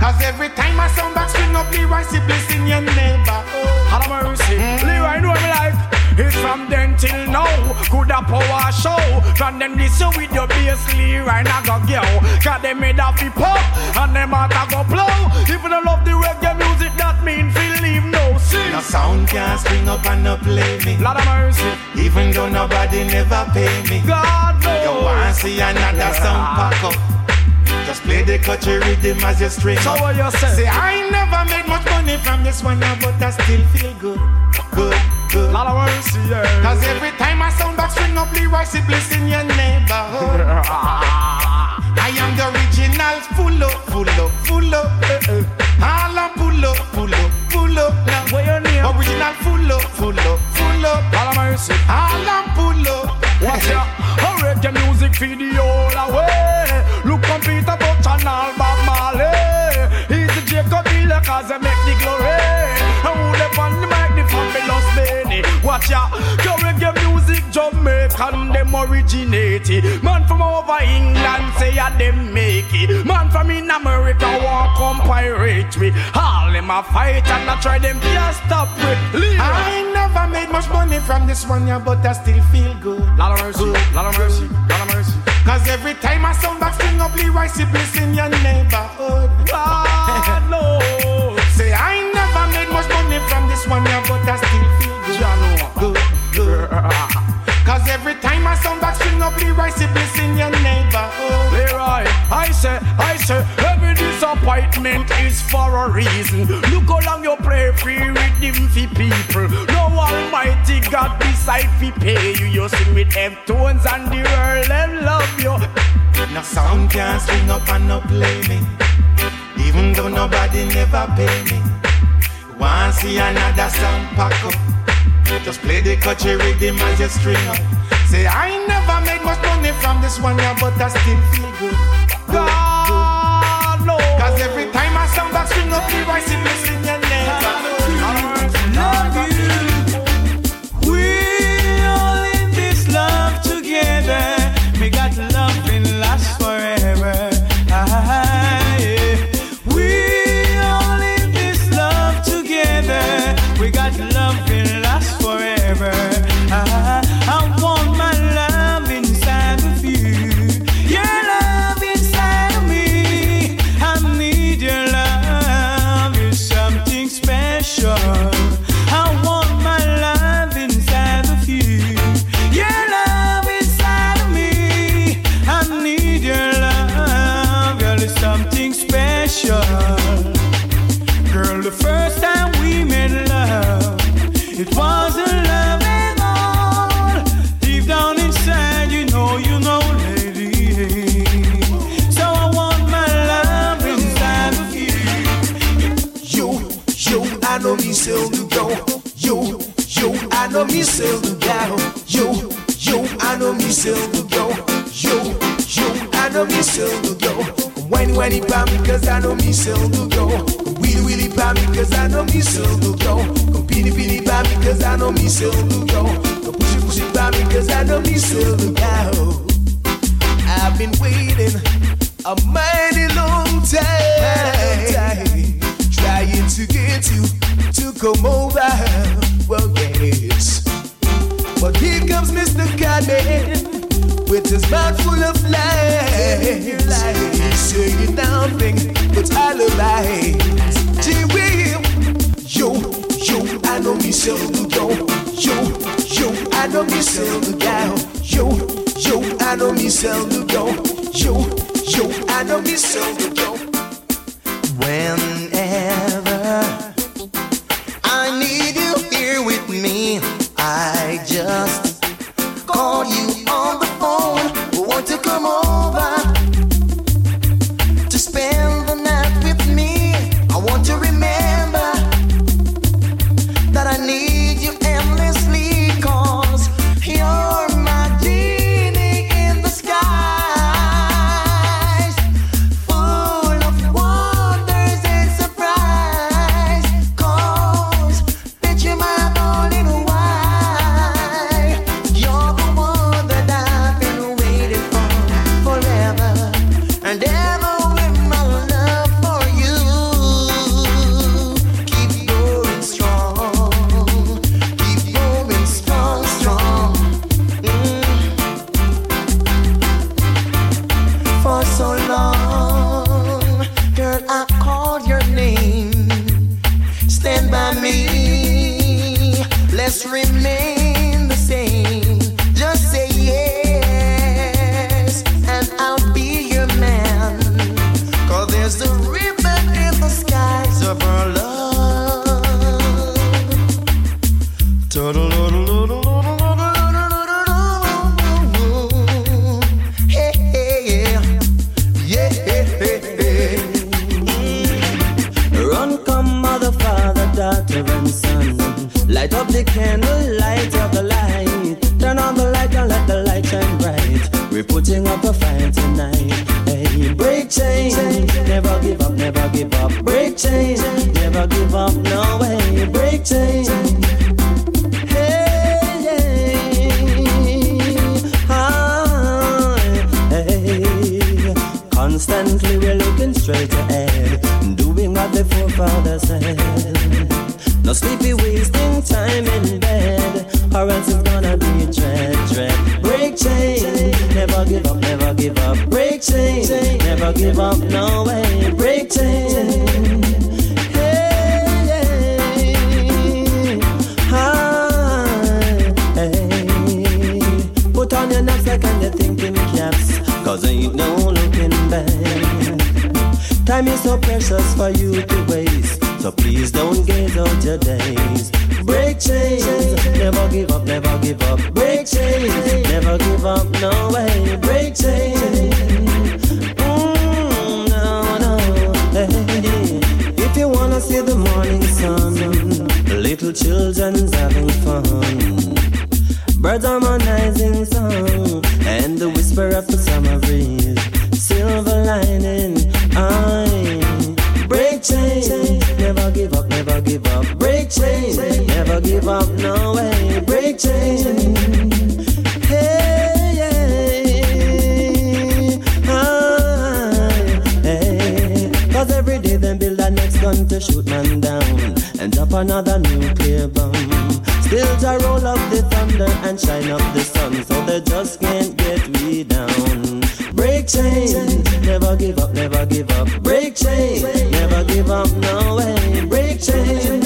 Cause every time I sound back string up lyrics, it bliss in your neighborhood. Have mercy, Leroy, know me like. It's from then till now, could a power show. From them this you with your bass lyrics and I go go. Cause they made a flip up and them out a go blow. If you don't love the reggae music, that mean feel leave no see. No sound can spring up and no play me. Lord of mercy. Even though nobody never pay me. God knows. You wanna see another yeah. sound pack up. Just play the Cocoa Tea as you string up. So what you say? Say I never made much money from this one, but I still feel good, good, good. Lord of mercy, yeah. Cause every time I sound back string up lyrics, it bliss in your neighborhood. I am the original, full up, full up, full up. All up, pull up, pull up, pull up. Now where your name? Original, full up, full up, full up. Lord of mercy. All up, pull up. What's your? How reggae music feed the whole away? Look on Peter Tosh and all Bob Marley. He's the Jacob Miller cause they make the glory. And who they on the mic, the family lost many. Watch ya, your reggae music Jamaican, them originate it. Man from over England say ya them make it. Man from in America want come pirate we. All them a fight and I try them to stop with. Leave. I never made much money from this one ya, but I still feel good. Lord of mercy, Lord of mercy, Lord of mercy. Cause every time I sound back string up lyrics, it bliss in your neighborhood. God knows. Say I never made much money from this one, but I still feel good, good, good. Cause every time I sound back string up lyrics, it bliss in your neighborhood. Leroy, I say, I say, every disappointment is for a reason. Look how long you play free rhythm for people. No Almighty God decide fi pay you. You sing with them tones and the world them love. No sound can swing up and no play me. Even though nobody never pay me. Wanna see another sound pack up. Just play the Cocoa Tea as you string up. Say I never made much money from this one, but I still feel good. God no. Cause every time I sound back string up, I see bliss in your neighborhood. I know me sell the dough. Yo, yo, I know me sell the dough. Yo, yo, I know me sell the dough. Yo, yo, I know me sell the dough. Whenever I need you here with me, I just call you on the phone. Want to come over to spend the night with me? I want to remember that I need you endlessly, 'cause you're my genie in the skies, full of wonders and surprise, 'cause bitch, you're my only why. You're the one that I've been waiting for forever and ever, with my love for you. Keep going strong, keep going strong, strong. Mm. For so long, girl, I called your name. Stand by me, let's remain the same. Just say yes, and I'll be your man. 'Cause there's a ribbon in the skies of our love. Hey, hey, yeah, hey, hey, hey. Mm. Run, come, mother, father, daughter, and son. Light up the candle, light up the light. Turn on the light and let the light shine bright. We're putting up a fight tonight. Hey, break chains, never give up, never give up. Break chains, never give up, no way. Break chains. Hey, hey, ah, hey. Constantly we're looking straight ahead, doing what the forefathers said. No sleepy, wasting time in bed, or else it's gonna be dread, dread. Break chains, never give up, never give up. Break chains, never give up, no way. Break chains. Hey, hey, hi, hey. Put on your knapsack and your thinking caps, 'cause ain't no looking back. Time is so precious for you to waste, so please don't gaze out your days. Break chains, never give up, never give up. Break chains, never give up, no way. Break chains. Mm, no, no. Hey. If you wanna see the morning sun, little children's having fun, birds harmonizing song, and the whisper of the summer breeze, silver lining, I break chains. Never give up, never give up. Break chains, never give up, no way. Break chains. Hey, hey, hey. 'Cause every day they build the next gun to shoot man down and drop another nuclear bomb. Still to roll up the thunder and shine up the sun, so they just can't get me down. Break chains, never give up, never give up. Break chains, never give up, no way. Break chains.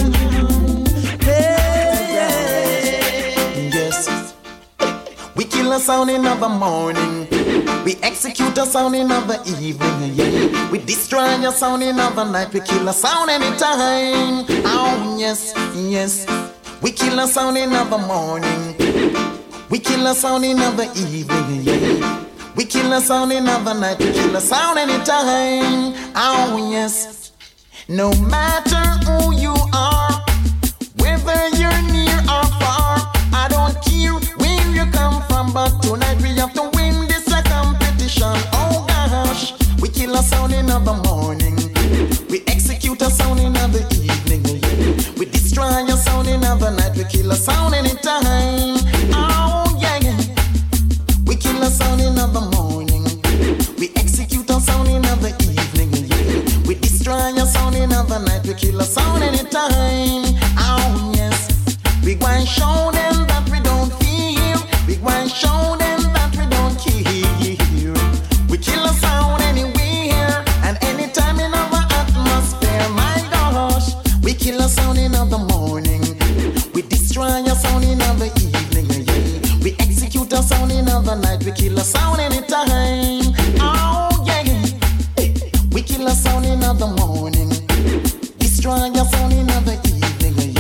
Hey, yes. We kill a sound in the morning, we execute a sound in the evening, yeah. We destroy a sound in the night, we kill a sound anytime. Oh yes, yes. We kill a sound in the morning, we kill a sound in the evening, yeah. We kill a sound in the night, we kill a sound anytime. Oh yes. No matter who you are, whether you're near or far, I don't care where you come from, but tonight we have to win this competition. Oh gosh. We kill a sound in the morning, we execute a sound in the evening, we destroy a sound in the night, we kill a sound anytime. Oh yeah, yeah. We kill a sound in the morning, we execute a sound in the evening, yeah. We destroy a sound in the night, we kill a sound anytime. Oh yes. We go and show them that we don't fear, we go and show them that we don't care. We kill a sound anywhere and anytime in our atmosphere. My gosh, we kill a sound in the morning, of the night. We kill a sound anytime. Oh yeah, we kill a sound in the morning. Destroy a sound in the evening.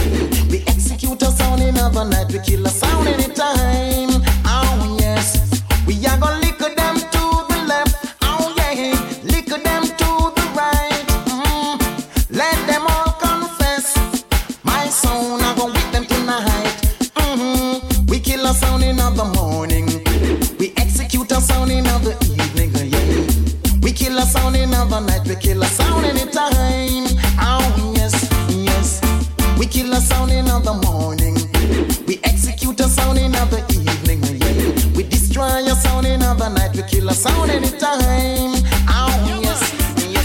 We execute a sound in the night. We kill a sound anytime. Oh yes, we are gonna lick them to the left. Oh yeah, lick them to the right. Mm. Let them all confess. My sound I gonna with them tonight. Mm-hmm. We kill a sound in the morning. We execute a sound in the evening. Yeah. We kill a sound in the night. We kill a sound anytime. Oh yes, yes. We kill a sound in the morning. We execute a sound in the evening. Yeah. We destroy a sound in the night. We kill a sound anytime. Oh yes.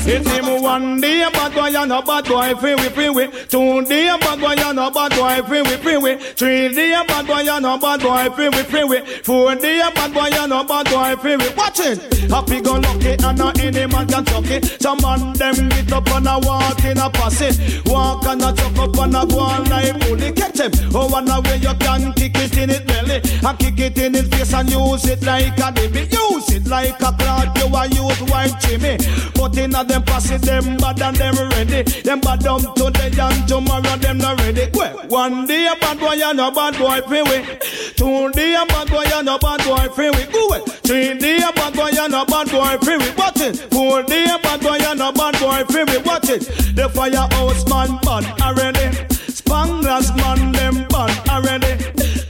It's him one day, bad boy, and a bad boy, free we, free we. Two day, bad boy, and a bad boy, free we, free we. Three day, bad boy, and a bad boy, free we, free we. Four day, bad boy, and a bad boy, free we. Watch it! Happy go lucky, and not any man can talk it. Some man them get up and a walk in a passage. Walk and a chop up and a go on like bully. Catch him. Oh, and a way you can kick it in his belly. And kick it in his face and use it like a baby. Use it like a cloth, you a youth wife, Jimmy. But in a them pass it, them bad and them ready. Them bad down today and tomorrow, them not ready. Well, one day a bad boy and a bad boy free we. Two day a bad boy and a bad boy free we. Go well. Three day a bad boy and a bad boy free we. Watch it. Four day a bad boy and a bad boy free we. Watch it. The firehouse man bad already. Spanglers man them bad already.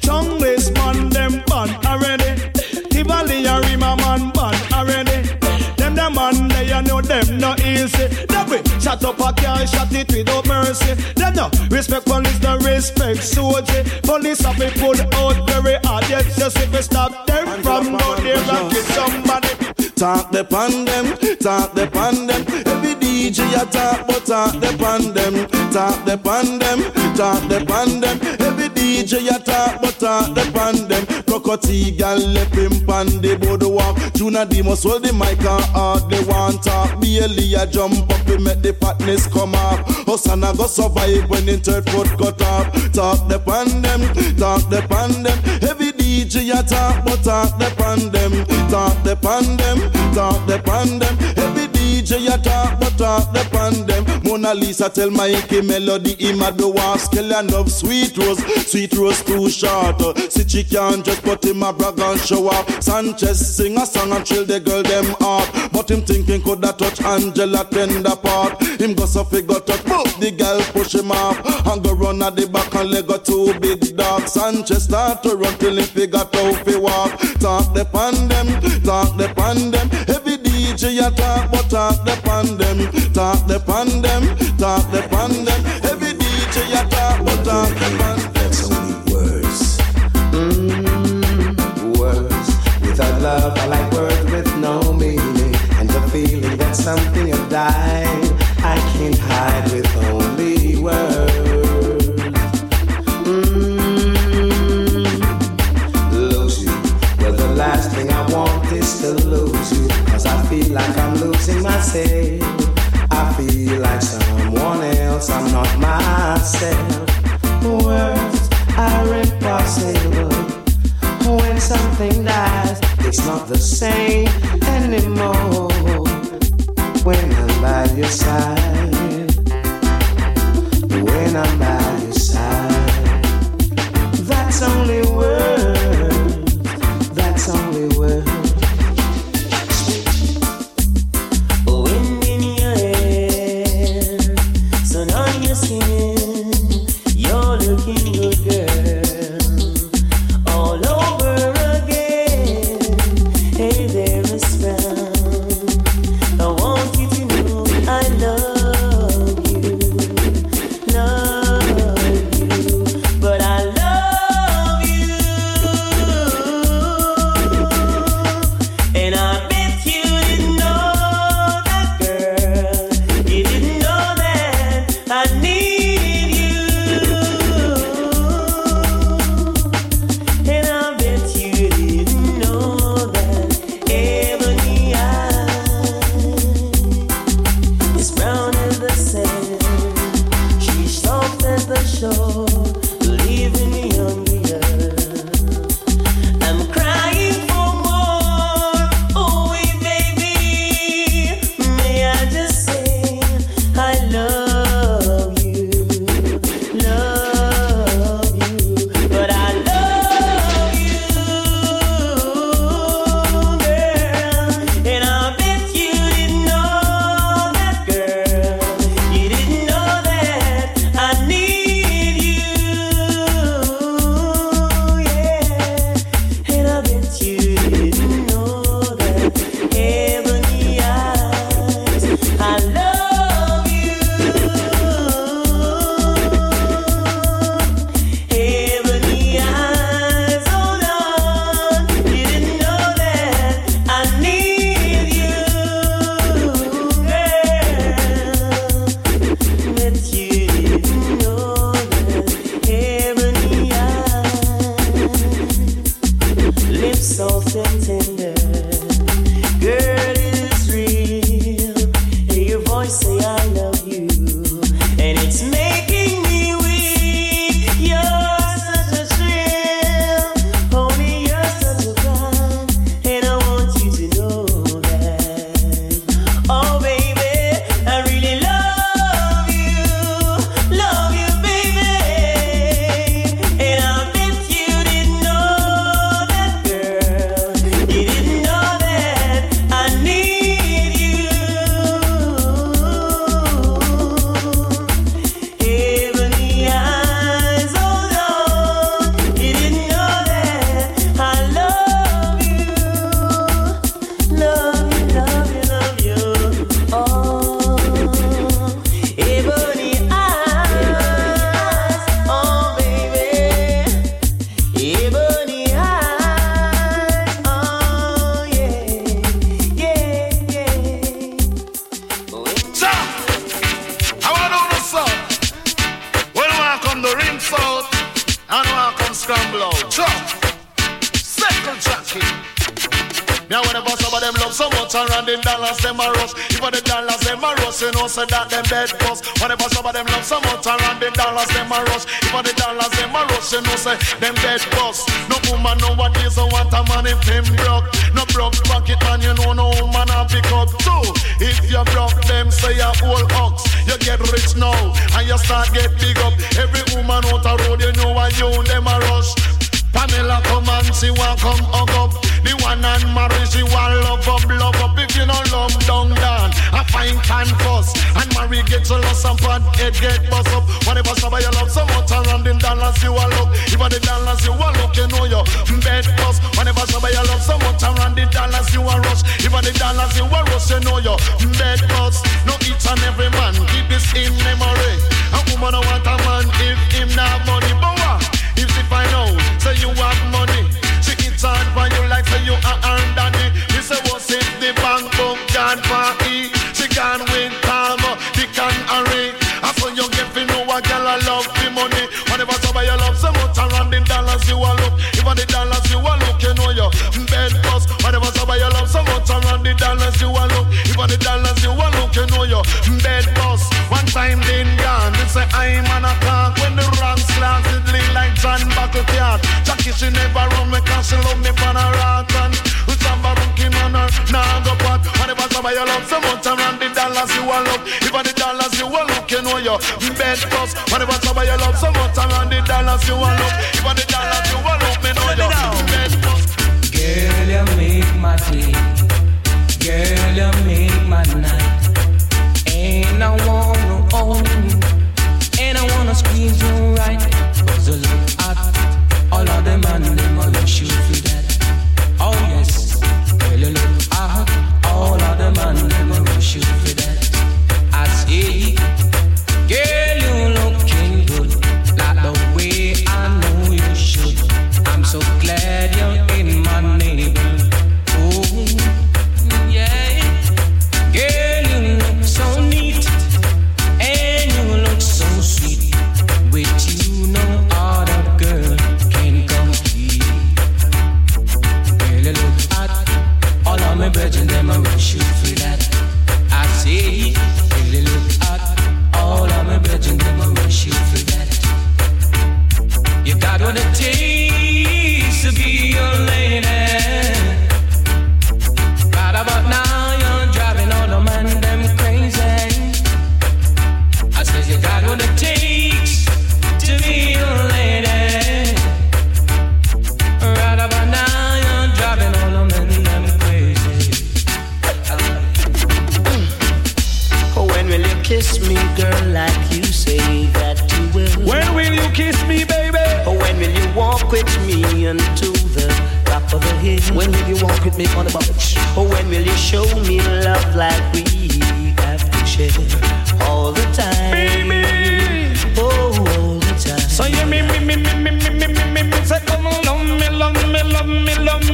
Chunglis man them bad already. Tivoli and Rima man bad already. Them the man they are no them not easy. Them we shut up a car, shut it without mercy. Them no respect police, no respect soldier. Police have been pulled out very hard. Yes, just if we stop them and from out there and kill somebody. Talk the pan them, talk the pan them. Every D J a talk, but talk the pan them, talk the pan them, talk the pan them. Every D J a talk, but talk the pan them. Cocoa Tea gal le pimp and the boardwalk. Tuna the must hold the mic and hard they want talk. Barely a jump up and make the fatness come up. Hosanna go survive when the third foot cut off. Talk the pan them, talk the pan them. Every D J a talk, but talk the pan them, talk the pan them. Talk the pan them. Every D J a talk, but talk the pan them. Mona Lisa tell Mikey Melody him a do a skeleton of sweet rose. Sweet rose too short. See she can't just put him a brag and show up. Sanchez sing a song and chill the girl them up. But him thinking could a touch Angela tender part. Him go so figure touch, boop, the girl push him off. And go run at the back and leg go two big dogs. Sanchez start to run till him figure out he walk. Talk the pan them, talk the pan them. Every D J a talk, but talk the pan them, talk the pan them, talk the pan them. Every D J a talk, but talk the pan them. That's only words, mm, words. Without love, I like words with no meaning. And the feeling that something has died, I can't hide with only words. Mm, lose you, well the last thing I want to lose you, cause I feel like I'm losing myself. I feel like someone else, I'm not myself. Words are impossible. When something dies, it's not the same anymore. When I'm by your side, when I'm by your side, that's only words, that's only words. Love soft and tender. Girl, it is real. Hear your voice say I love you, and it's making me weak. You're such a thrill, honey, you're such a fun, and I want you to know that. Oh baby, I really love you, love you baby, and I bet you didn't know that, girl. You didn't know that I need you. Heavenly eyes, oh Lord, you didn't know that I love you, love you, love you, love you, oh, heavenly eyes, oh baby, heavenly eyes, oh yeah, yeah, yeah. So, I want to know so. When I come the ring out, and I come scramble out. So, second jacket. Me I want to bust up but them love so much around them dollars, them a rush. If the dollars, them a rush, you know, so that them dead bust. When I bust up but them love so much around them dollars, them a rush. If the dollars, them a rush, you know, so them dead bust. No woman nowadays don't want a man if him broke. No broke pocket man, you know, no woman a pick up too. If you broke them, say a whole ox. You get rich now, and you start get big up. Every woman out a road, you know, and you, them a rush. Pamela come and she want come hug up. The one and marry she want love up, love up. If you don't love down down, I find canvas. And marry get jealous and bad head get bust up. Whenever somebody you love so much around them dollars you a look. Even the dollars you a look, you know your bed bust. Whenever somebody you love so much around the dollars you a rush. Even the dollars you a rush, you know your bed bust. No each and every man keep this in memory. A woman don't want a man if him not money, but what? If she find out, say you have money, she eats hard for you like say you are earned on it. He say what's if the bank book gone for E? She gone with palm, the can array. I saw you get to know a girl I love the money. Whenever somebody you love so much around the dollars you a look. Even the dollars you a look, you know your bed bust. Whenever somebody you love so much around the dollars you a look. Even the dollars you a look, you know your bed bust. One time then gone, they say I'm an attack when the wrong slams it like John Battlecard. Jackie, she never run me cause she love me for a rock and with some barunking on her, now go pot. Whenever somebody you love so much around the dollars you a look. Even the dollars you a look, you know your bed bust. Whenever somebody you love so much around the dollars you a look. Even the dollars you a look, me know your bed bust. Girl, you make my day. Girl, you make my night. And I wanna own you, and I wanna squeeze you right. Cause you look hot, all of them and them I wish you feel that. Oh yes, girl you look hot, all of them and them I wish you feel that. I say, girl you looking good, like the way I know you should. I'm so glad you're in my neighborhood. Oh yeah, girl. So neat, and you look so sweet. With you, no other girl can compete. Girl, you look hot. All of my brethren, them I wish you for that. I say, girl, you look hot. All of my brethren, them I wish you for that. You got what it takes to be your lady. Right about now, you're driving all the man them. I said you got what it takes to be a lady. Right about now you're driving all the men them crazy. Uh. Oh, when will you kiss me, girl, like you say that you will? When will you kiss me, baby? Oh, when will you walk with me unto the top of the hill? When will you walk with me on the beach? Oh, when will you show me love like we have to share all the time? Baby, oh, all the time. So you me me me me me me me me say come love me, love me, love me, love me, love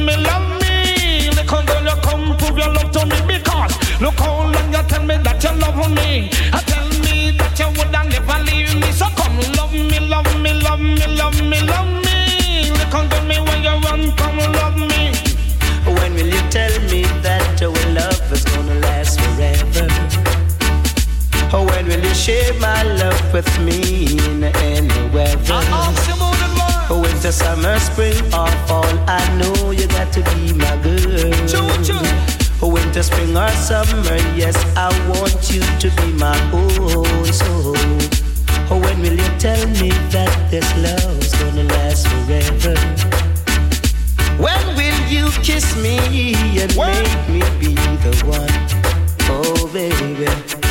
me. Look how girl you come prove your love to me because look how long you tell me that you love me. I tell me that you would never leave me. So come love me, love me, love me, love me, love me. Come to me when you run, come love me. with me in any weather. Oh, winter, summer, spring, or fall, I know you got to be my girl. Winter, spring, or summer, yes, I want you to be my own. So, when will you tell me that this love's gonna last forever? When will you kiss me and when? Make me be the one? Oh, baby.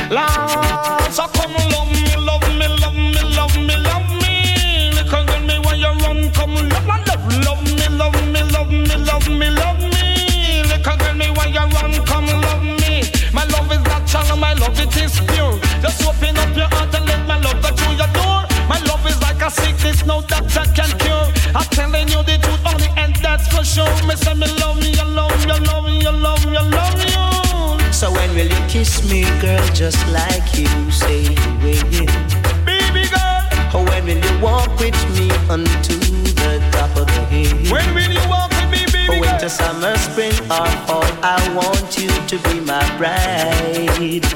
Lord, so come love me, love me, love me, love me, love me. Because when me when you run, come love, love, love me, love me, love me, love me, love me. Because when me when you run, come love me. My love is natural, my love it is pure. Just open up your heart and let my love go through your door. My love is like a sickness, no doctor can cure. I'm telling you the truth only, and that's for sure. Me say me love you, love you, love you, love you, love you. So when will you kiss me, girl, just like you say the way you baby girl? Oh, when will you walk with me unto the top of the hill? When will you walk with me, baby girl? Oh, winter, summer, spring, or fall, I want you to be my bride.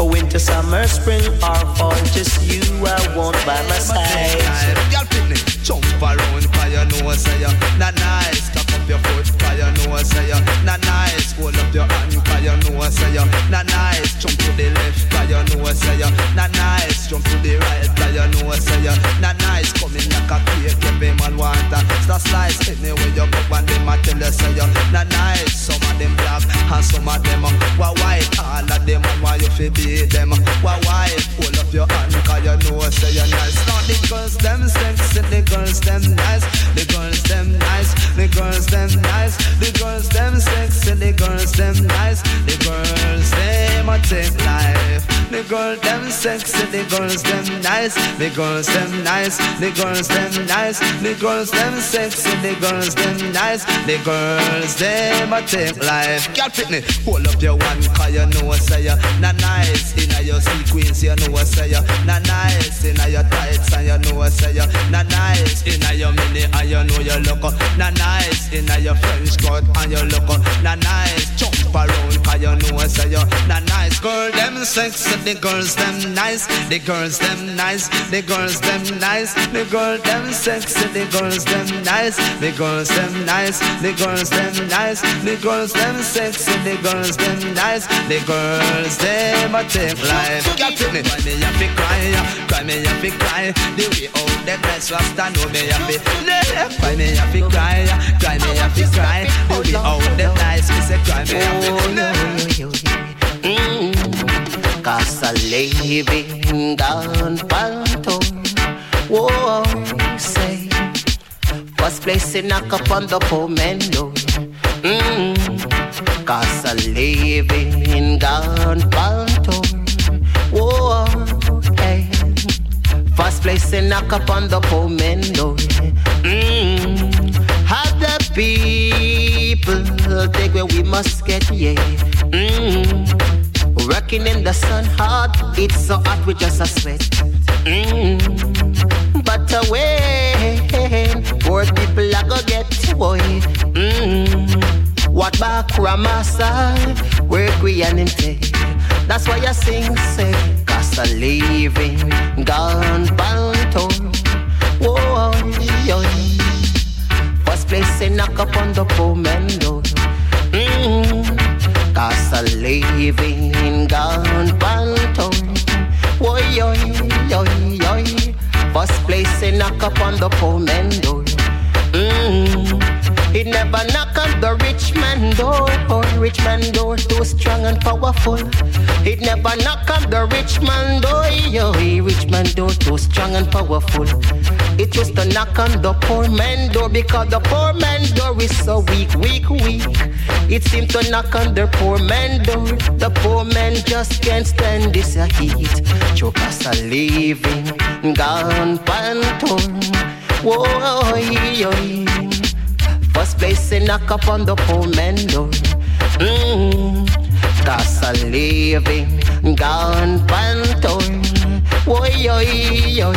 Oh, winter, summer, spring, or fall, just you I want by my side. Y'all picnic, jump around, fire, no say ya, not nice. Your foot, cause you know I say ya not nice. Hold up your hand, cause you know I say ya not nice. Jump to the left, cause you know I say ya not nice. Jump to the right, cause you know I say ya not nice. Come in like a cake, every man want a slice. Anyway you go and them a tell you say ya not nice. Some of them black and some of them were white. All of them want you to beat them were white. Hold up your hand, cause you know I say ya nice. Now the girls them sexy, the girls them nice, the girls them nice, the girls them them nice, the girls them sexy, the girls them nice, the girls them a take life. The girls them sexy, the girls them nice, the girls them nice, the girls them nice, the girls them sexy, the girls them nice, the girls them a take life. Girl Pitney, hold up your one, cause you know I say ya not nice. Inna your sequins, you know I say ya not nice. Inna your tights, and you know I say ya not nice. Inna your mini, and you know you look not nice. Now your French cut and your look up, not nice. Jump around, cause you know I say you not nice. Girl, them sexy, the girls, them nice, the girls, them nice, the girls, them nice, the girl, them sexy, the girls, them nice, the girls, them nice, the girls, them nice, the girls, them sexy, the girls, them nice, the girls, them a take life. Can't feel me, cry me up and cry, cry me up and cry. The way out the dress was done, no me up and cry me up and cry, cry me. I feel crying, do the old, the nice, we say cry me up and cause a living down Panto. Whoa, say first place in a cup on the pomelo. mm. Cause a living down Panto. Whoa, hey, first place in a cup on the pomelo. Mmm Other people take where we must get, yeah. Mm-hmm. Working in the sun hot, it's so hot we just a sweat. Mm-hmm. But away, poor people I go get, boy. Mm-hmm. What back Ramasa, work we an intake. That's why I sing, say, cause a living gone Banton. Whoa, yo. First place in knock up on the pomelo. Mm-hmm. Cause a living in gone Banton. Oy, oy, oy, oy. First place in knock up on the pomelo. Mm-hmm. It never knock on the rich man door. Oh, rich man door too strong and powerful. It never knock on the rich man door. Yo, rich man door too strong and powerful. It used to knock on the poor man door because the poor man door is so weak, weak, weak. It seemed to knock on the poor man door. The poor man just can't stand this heat. Choke us a living, gone Panton. Whoa, yo, first place they knock up on the poor man door. Mmm, cause a living, gone Panton. Whoa, yo, yo.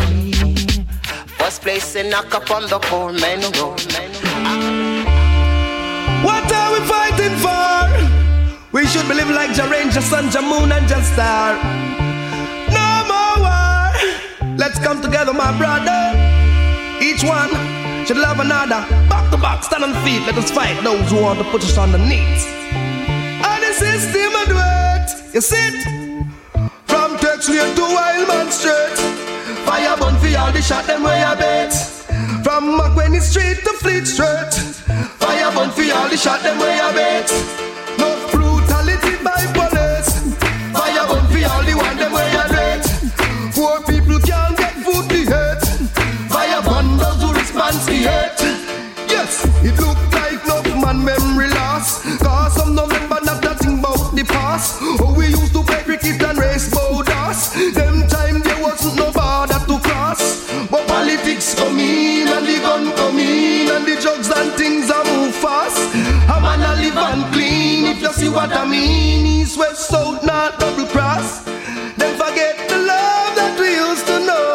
First place and knock up on the poor man. What are we fighting for? We should be living like Ja Rain, Ja Sun, Ja Moon and Ja Star. No more war. Let's come together, my brother. Each one should love another. Back to back, stand on feet. Let us fight those who want to put us underneath. And the system at work. You see it? From Turks Lane to Wildman Street. Fire burn for all the shot them way a bit. From Macquarie Street to Fleet Street. Fire burn for all the shot them way a bit. No brutality by bullets. Fire burn for all the one them way a bit. Poor people can't get food to hurt. Fire burn those who respond to hurt. Yes, it look like no man memory loss. Cause some no member not nothing about the past. Oh, we used to play cricket and race boat us. Them time there wasn't no border to cross. But politics come in and the gun come in. And the drugs and things are move fast. A man a live and clean if you see what I mean. East, west, south, north, double cross. Then forget the love that we used to know.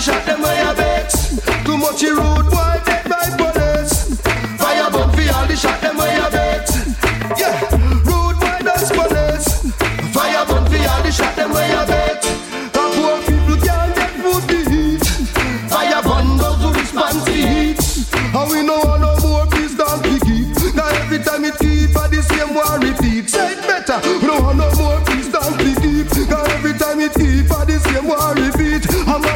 Shot them way a bit. Too much rude boy take my bullets. Fire bomb for all the shot them way a bit. Yeah, rude boy does bullets. Fire bomb for all the shot them way a bit. The poor people can't get food to eat. Fire bomb those who respond to heat. And we know no more peace than we keep. Now every time it keep at the same war repeat. Say it better. We know no more peace than we keep. Now every time it keep at the same war repeat.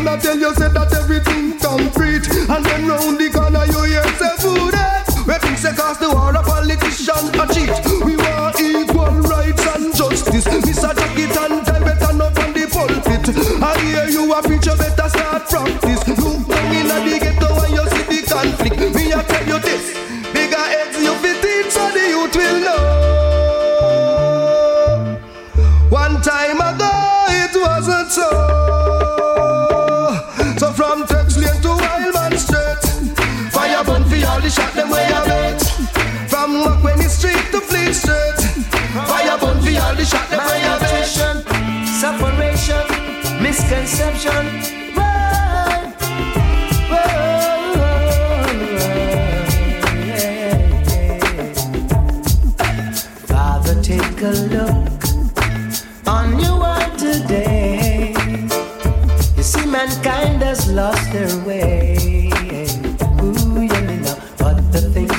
I tell you said that everything complete. And then round the corner you hear say food it. We think say cause the war a politician a cheat. We want equal rights and justice. Mister Jacket and tie better not on the pulpit. I hear you a preacher better start practice. Look down in the ghetto and you see the conflict. Me I tell you this. Bigger heads you fit it so the youth will know. One time ago it wasn't so. Shot them way a bit. From Macquarie Street to Fleet Street. Fire burn for all the shot them way a bit. Separation, misconception. Whoa, whoa, whoa, yeah, yeah. Father, take a look on your world today. You see, mankind has lost their way.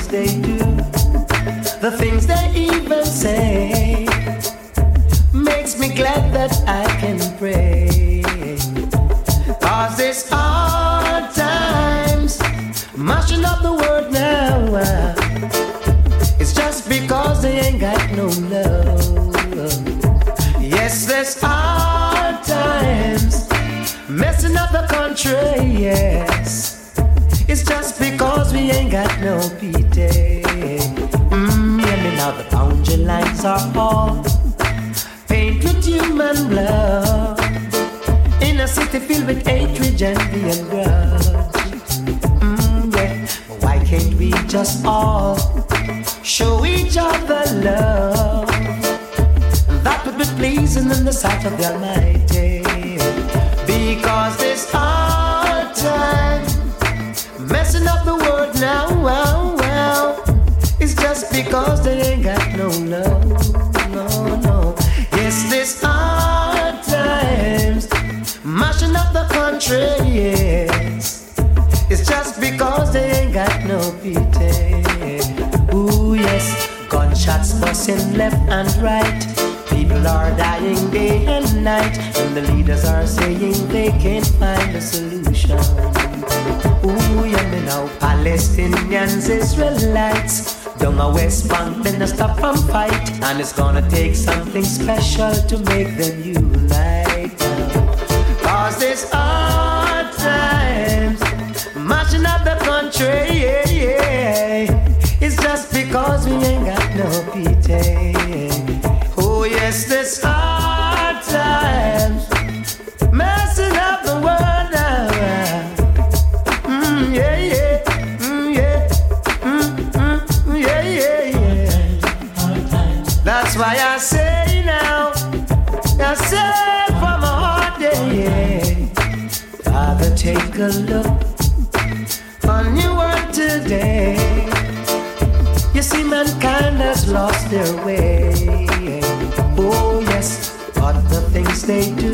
They do the things they even say makes me glad that I can pray. Cause it's hard times mashing up the world now. It's just because they ain't got no love. Yes, there's hard times messing up the country. Yes. It's just because we ain't got no pity. Mmm, hear me now, the boundary lines are all paint with human blood. In a city filled with hatred, envy and grudge. Mmm, yeah, but why can't we just all show each other love? That would be pleasing in the sight of the Almighty. Because this hard time messing up the world now, wow, wow. It's just because they ain't got no love, no, no. Yes, this hard times mashing up the country, yes. It's just because they ain't got no pity. Ooh, yes, gunshots busting left and right. People are dying day and night. And the leaders are saying they can't find a solution. Ooh, yeah, me now, Palestinians, Israelites, down a West Bank, then a stop and fight. And it's gonna take something special to make them unite now. Cause it's hard times, marching up the country, yeah, yeah. It's just because we ain't got no pity. Oh yes, it's hard times, messing up the world now. Yeah, yeah, mm, yeah, mm, mm, yeah, yeah, yeah. That's why I say now, I say from my heart, yeah, yeah. take a look on your world today. You see, mankind has lost their way. Oh yes, but the things they do,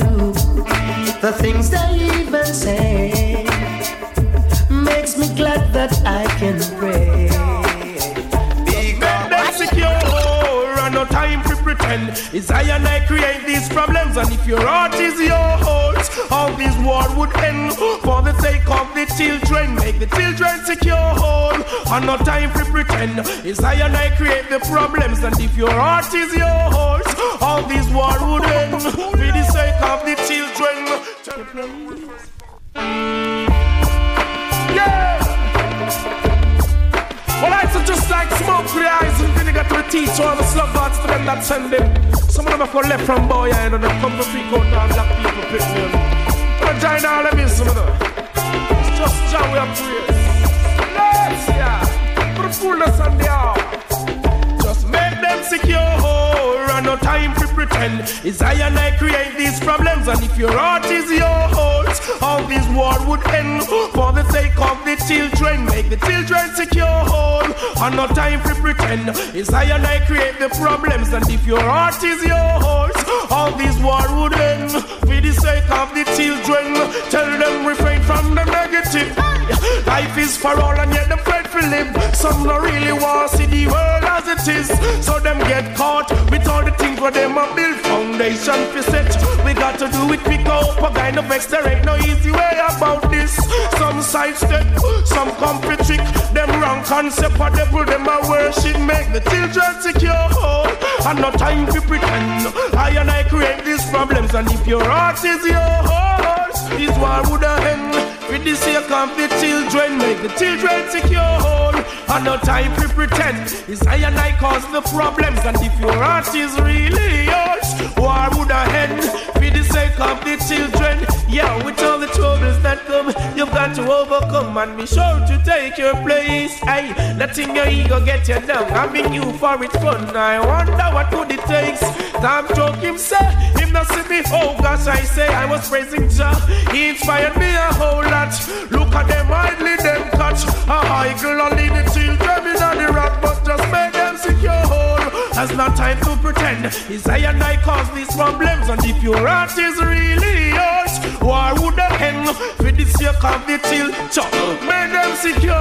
the things they even say, makes me glad that I can pray. Because that's secure and no time for pretend. It's I and I create these problems, and if your heart is yours, all this war would end. For the sake of the children, make the children secure and no time for pretend. It's I and I create the problems, and if your heart is yours, all this war would end. For the sake of the children. Yeah! Well, I so just like smoke with the eyes and vinegar to the teeth, so all the slug hearts to them that send them. Some of them have got left from boy, I know them come to freak out and black people pick them. But join all of this, you know. It's just John we have to raise. Yes, yeah. Put a fullness on the hour. Just make them secure and no time for pretend. It's I and I create these problems, and if your heart is yours, all this war would end. For the sake of the children, make the children secure and no time for pretend. It's I and I create the problems, and if your heart is yours, all this war would end. For the sake of the children, tell them refrain from the negative. Life is for all and yet the dreadful live. Some don't really want to see the world as it is, so them get caught with all the things where them a build foundation for set. We got to do it quick, hope a kind of extra. No easy way about this. Some sidestep, some comfort trick. Them wrong concept or devil, them a worship. Make the children secure and no time to pretend. I and I create these problems, and if your heart is yours, this war would end. With the sake of the children, make the children secure and no time to pretend. It's I and I cause the problems, and if your heart is really yours, war would end. With the sake of the children, yeah, with all the troubles that come, you've got to overcome and be sure to take your place. Aye, letting your ego get you down, having you for it fun. I wonder what good it takes. Tom Joke himself, him not see me. Oh gosh, I say I was praising Jah. He inspired me a whole lot. Look at them idly, them catch. I eagle only the children in on the rock, but just make them secure hold. Has no time to pretend. It's I and I cause these problems, and if your heart is really yours, war would end. With this year come the chill chop, make them secure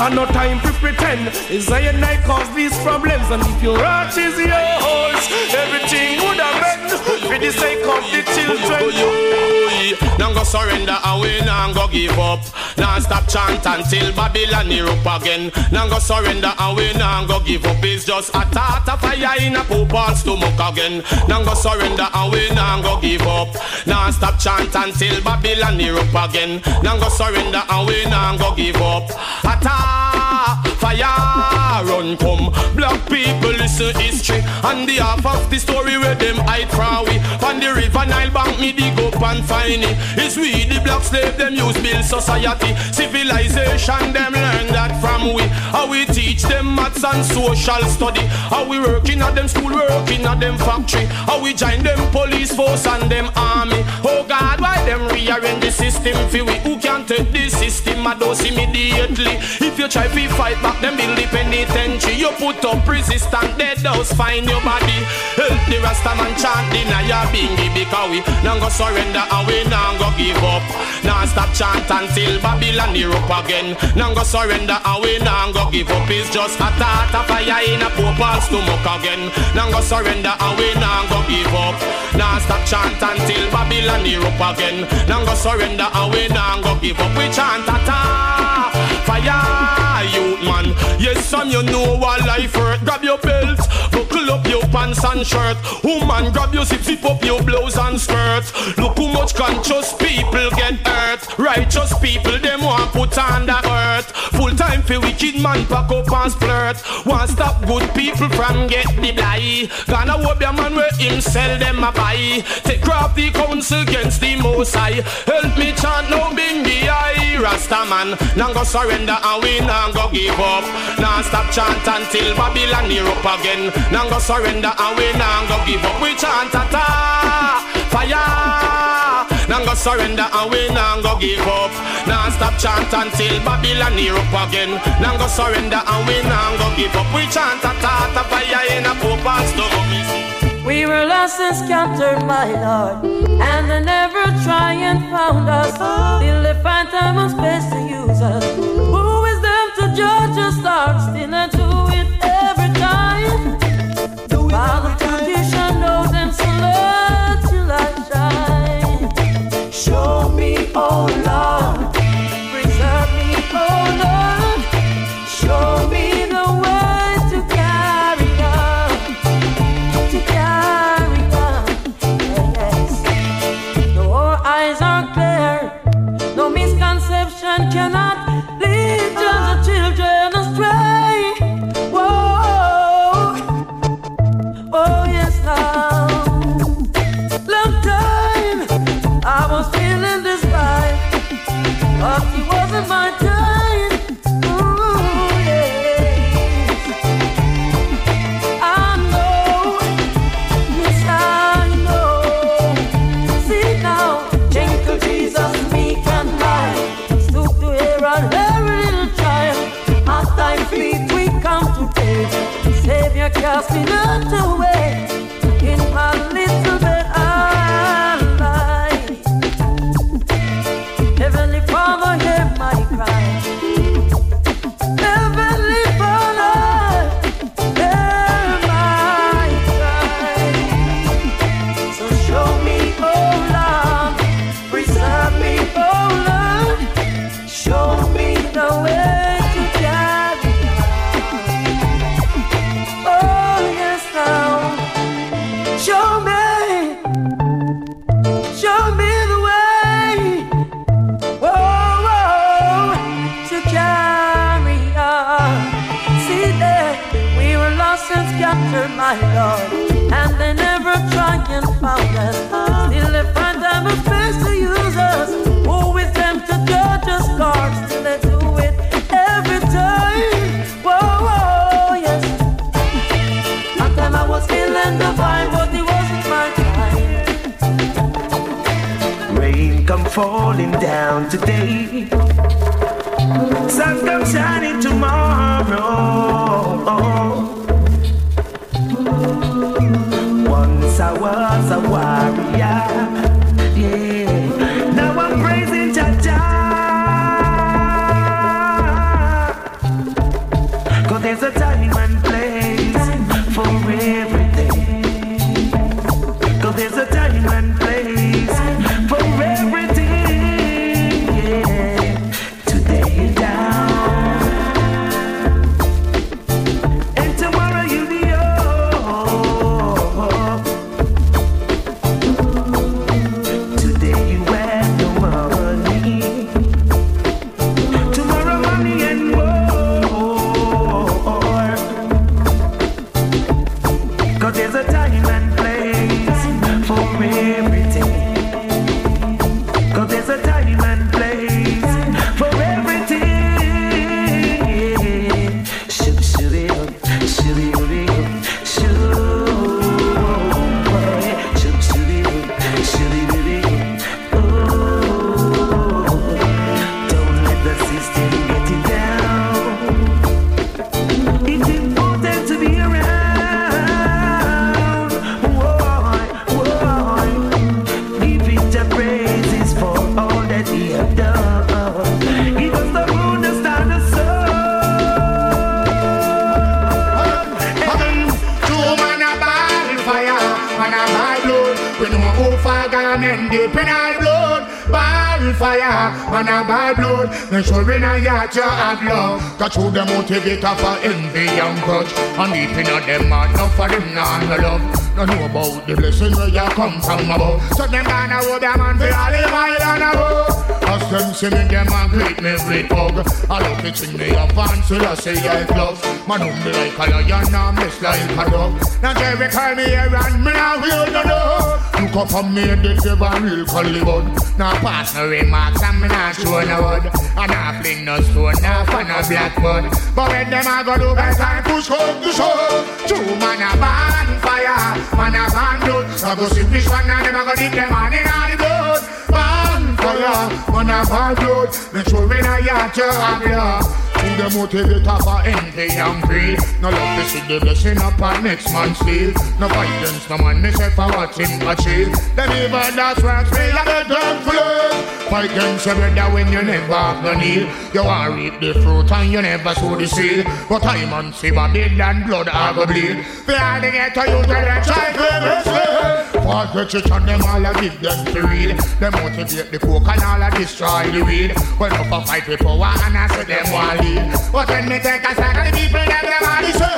and no time to pretend. It's I and I cause these problems, and if your heart is yours, everything would have been. With the sake of the children, don't go surrender away, don't go give up. Don't stop chant until Babylon erupt again. Don't go surrender away, don't go give up. It's just a tart of fire in a poopal's stomach again. Don't go surrender away, don't go give up. Don't stop chanting until Babylon erupt again. Now go surrender and we now go give up. Atta, fire, run come. Black people listen history and the half of the story where them hide from we. On the river Nile bank me dig up and find it. It's we the black slave them use build society. Civilization them learn that from we. How we teach them maths and social study. How we working at them school, working at them factory. How we join them police force and them army. Oh God, why them rearrange the system for we? Who can take the system at us immediately? If you try to fight back, them build the penitentiary. You put up resistance, dead house, find your body. Help the Rasta man chant deny your bingy, because we don't go surrender and we don't go give up. Now stop chant until Babylon erupt again. Don't go surrender and we don't go give up. It's just a tart of fire in a poopal's stomach again. Don't go surrender and we don't go give up. Now stop chant until Babylon erupt again. Now go surrender away, now go give up. We chant tata, fire, youth man. Yes, some you know what life hurt. Grab your belt, buckle up your pants and shirt. Woman, grab your zip, zip up your blouse and skirt. Look how much conscious people get hurt. Righteous people, them want put on the earth. Full time for wicked man, pack up and splurt. Want stop good people from get the blight. Gonna hope your man where him sell them a buy. Take crap the council against the most high. Help me chant no bingy I Rasta man. Now go surrender and we now go give up. Now stop chant until Babylon erupt again. Now go surrender and we now go give up. We chant tata, fire. Now go surrender and we now go give up. Now stop chant until Babylon near up again. Now go surrender and we now go give up. We chant a tata fire in a poopers stove. We were lost and scattered, my Lord, and they never try and found us. Still they find time and space to use us. Who is them to judge us? Lord, still I do it every time. Do it Father, every time. Tradition knows and salute till I die. Show me, oh Lord, preserve me, oh Lord, show me the way to carry on, to carry on, yes. Though our eyes are clear, no misconception cannot lead the children astray, whoa, oh yes Lord, long time. I was feeling this vibe, but it wasn't my time. Ooh, yeah. I know, yes, I know. See now, gentle Jesus, meek and mild, stoop to hear our every little child. At thy feet we come to pay. Savior, cast me not away. In my little bit, I. My Lord, and they never try and found us. Still they find them a place to use us. Who is them to judge us, Lord? Still they do it every time. Whoa, whoa, yes. At time I was feeling the vibe, but it wasn't my time. Rain come falling down today, sun come shining tomorrow. Once I was a warrior, yeah. Now I'm praising Jah-Jah. 'Cause there's a time and place for everything. 'Cause there's a time and place for everything, yeah. Today you're down, and tomorrow you'll be up. Through the motivator for envy and grudge, and deep inna them man, no for them nah no love. No know about the blessing where you come from above. So them man a hope them man fi all the while on a road. just them singing them and greet me with hug. I love to sing me a fan, so I say I love. Man who me like a lion and miss like a dog. Now Jerry call me here and me now will no know. Look up on me and the devil will call the bud. Now pass no remarks and me not show no word. And I fling no stone, now for no blackbird. But when them I go do better and push home to show. Two man a ban fire, man a ban blood. So go see fish one and them I go dig them on in all the blood. Ban fire, man a ban blood. Make sure we not yard to have love. The motivator for envy and greed. No love to see the blessing up on next man's seal. No violence, no man myself for watching him achieve. Them evil that's rocks me like a dog flood. Fight them so brother when you never have no need. You want to reap the fruit and you never sow the seed. But time and silver did and blood I go bleed. For all the ghetto you tell them try to be for the church and them all I give them to read. Them motivate the folk and all I destroy the weed. When up a fight with power and I set them all lead. But when me take a sack of the people that them all is say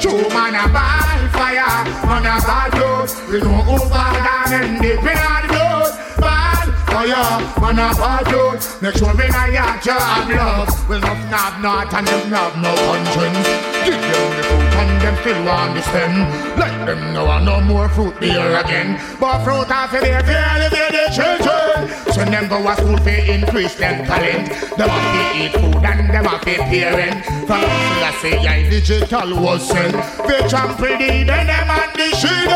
true man a ball fire, man a ball blood. We know who ball down and deep in all the blood. Ball fire, man a ball blood. Make sure we not yard your love. We love not not and them love no conscience. Give them the fruit and them still want the stem. Let them know I no more fruit beer again. But fruit has to be a fairly very children. Send them go a school to increase them talent. Them have to eat food and them have to parent. From us I say I digital was sent. They trample the then them and the shade.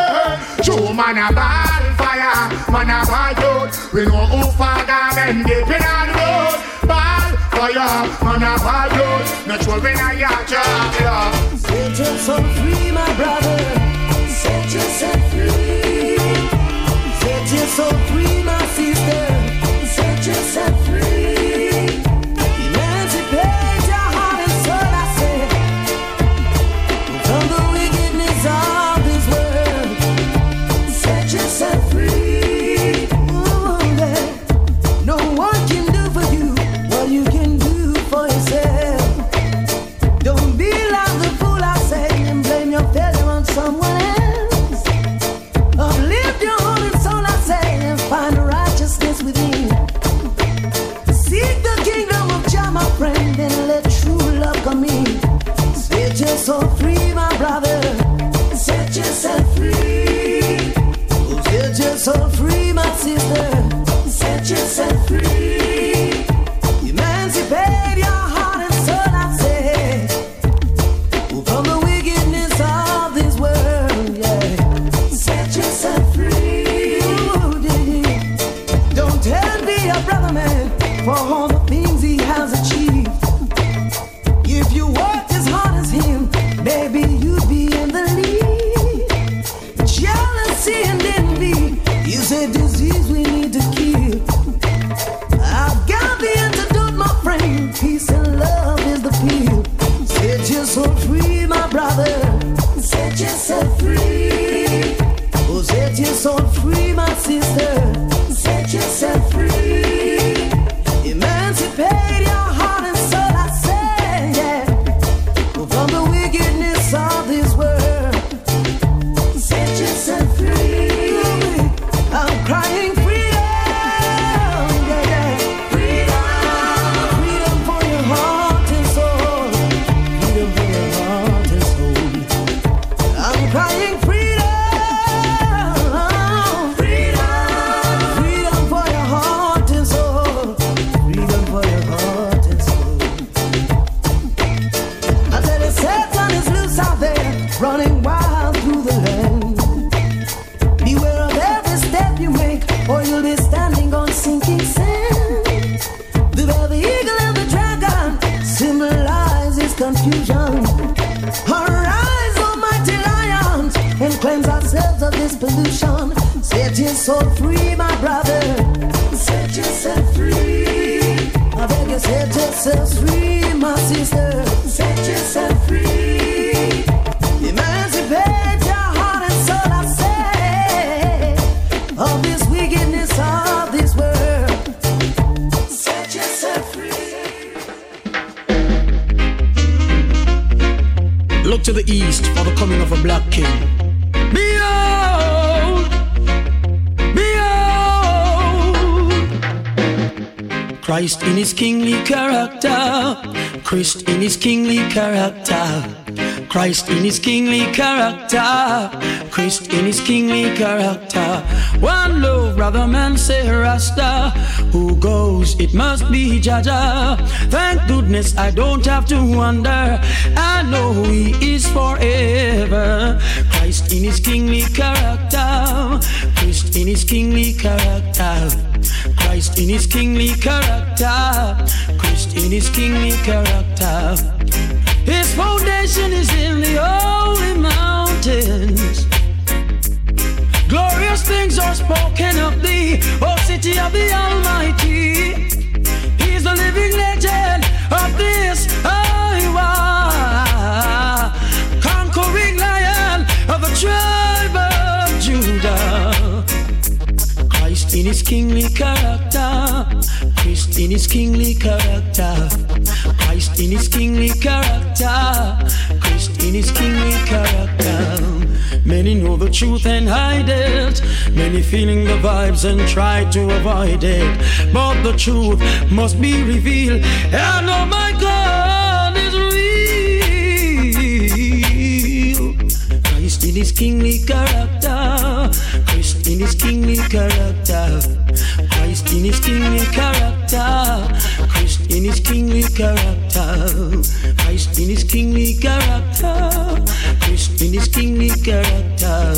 True man a ball fire, man a ball blood. We know who father men deep in all the road. Ball fire, man a ball blood. Make sure we not your job love. Set yourself free my brother. Set yourself free. Set yourself free my sister. Set yourself free. Emancipate your heart and soul I say. From the wickedness of this world. Set yourself free. Ooh, no one can do for you what you can do for yourself. Don't be like the fool I say and blame your failure on someone else. So free, my brother. Set yourself free. Set yourself free, my sister. Set yourself free. Emancipate your heart and soul, I say. From the wickedness of this world, yeah. Set yourself free. Ooh, don't tell me your brother, man, for all the things he has achieved. If you work as hard as him, baby, you'd be in the lead. Jealousy and envy is a disease we need to kill. I've got the antidote, my friend. Peace and love is the pill. Set yourself free, my brother. Set yourself free. Oh, set yourself free, my sister. Set yourself free. Emancipate your heart and soul. Pollution. Set yourself free, my brother. Set yourself free. I beg you, set yourself free, my sister. Set yourself free. Emancipate your heart and soul, I say. Of this wickedness of this world. Set yourself free. Look to the east for the coming of a black king. Christ in his kingly character, Christ in his kingly character, Christ in his kingly character, Christ in his kingly character. One love, brother man say Rasta, who goes it must be Jaja. Thank goodness I don't have to wonder, I know who he is forever. Christ in his kingly character, Christ in his kingly character, Christ in his kingly character, Christ in his kingly character. His foundation is in the holy mountains. Glorious things are spoken of thee, O city of the Almighty. He's the living legend of this Iowa, conquering lion of the tribe of Judah. Christ in his kingly character, Christ in his kingly character, Christ in his kingly character, Christ in his kingly character. Many know the truth and hide it, many feeling the vibes and try to avoid it, but the truth must be revealed. I know my God is real. Christ in his kingly character, Christ in his kingly character, Christ in his kingly character, Christ in his kingly character, Christ in his kingly character, Christ in his kingly character,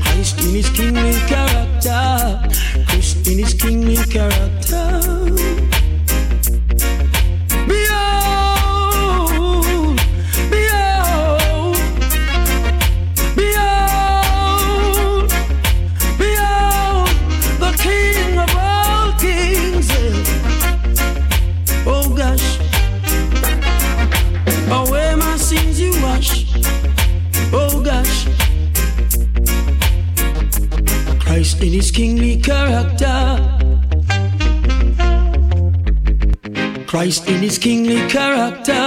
Christ in his kingly character, Christ in his kingly character. Christ in his kingly character,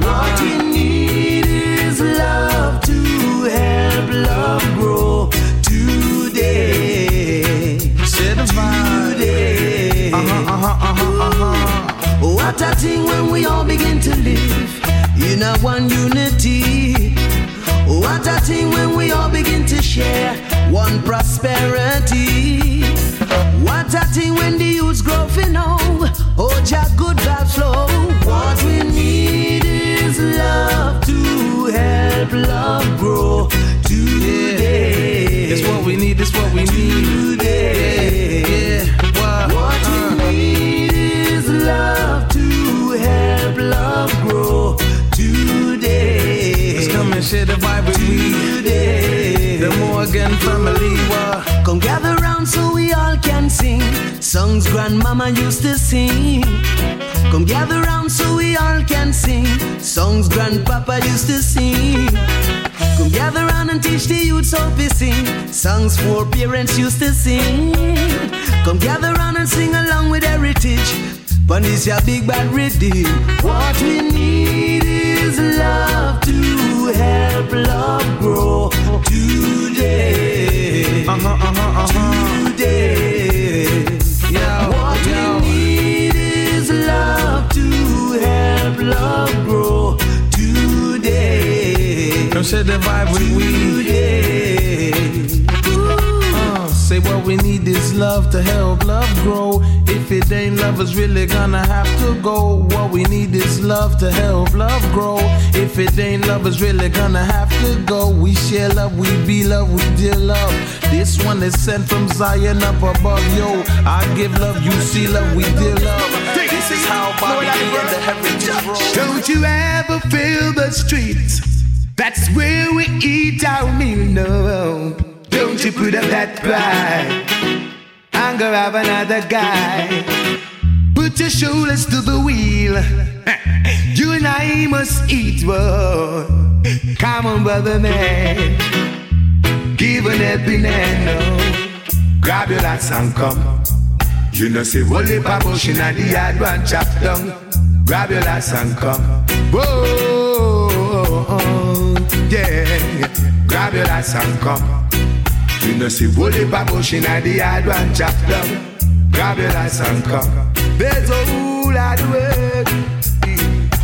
What we need is love to help love grow today. Today. Uh-huh, uh-huh, uh-huh, uh-huh. What a thing when we all begin to live in a one unity. What a thing when we all begin to share one prosperity. What a thing when the youths grow fin now. Oh, ja, good vibes flow. What we need is love to help love grow today. Yeah. It's what we need, it's what we need today. Yeah. What, what uh, we need is love to help love grow today. It's coming, share the vibe with today. Me. The Morgan family. What? Come gather round so we all can sing songs grandmama used to sing. Come gather round so we all can sing songs grandpapa used to sing. Come gather round and teach the youths how to sing songs for parents used to sing. Come gather round and sing along with heritage. But this your big bad riddim. What we need is love to help love grow today. Uh huh, uh huh, uh huh. Today. Yo, what yo. we need is love to help love grow today. Don't share the vibe with we. Uh, say what we need is love to help love grow. If it ain't love, it's really gonna have to go. What we need is love to help love grow. If it ain't love, it's really gonna have to go. We share love, we be love, we deal love. This one is sent from Zion up above, yo. I give love, you see love, we deal love. This is how Bobby and the heritage roll. Don't you ever feel the streets? That's where we eat our meal, no. Don't you put up that pride and go have another guy. Put your shoulders to the wheel. You and I must eat more. Come on, brother man. Give an helping hand. No. Grab your lads and come. You know say Wally Babush and the yard one chop down. Grab your lads and come. Whoa, yeah. Grab your lads and come. You know see Wally Babush in the yard one chop down. Grab your lads and come. There's a whole lot of work.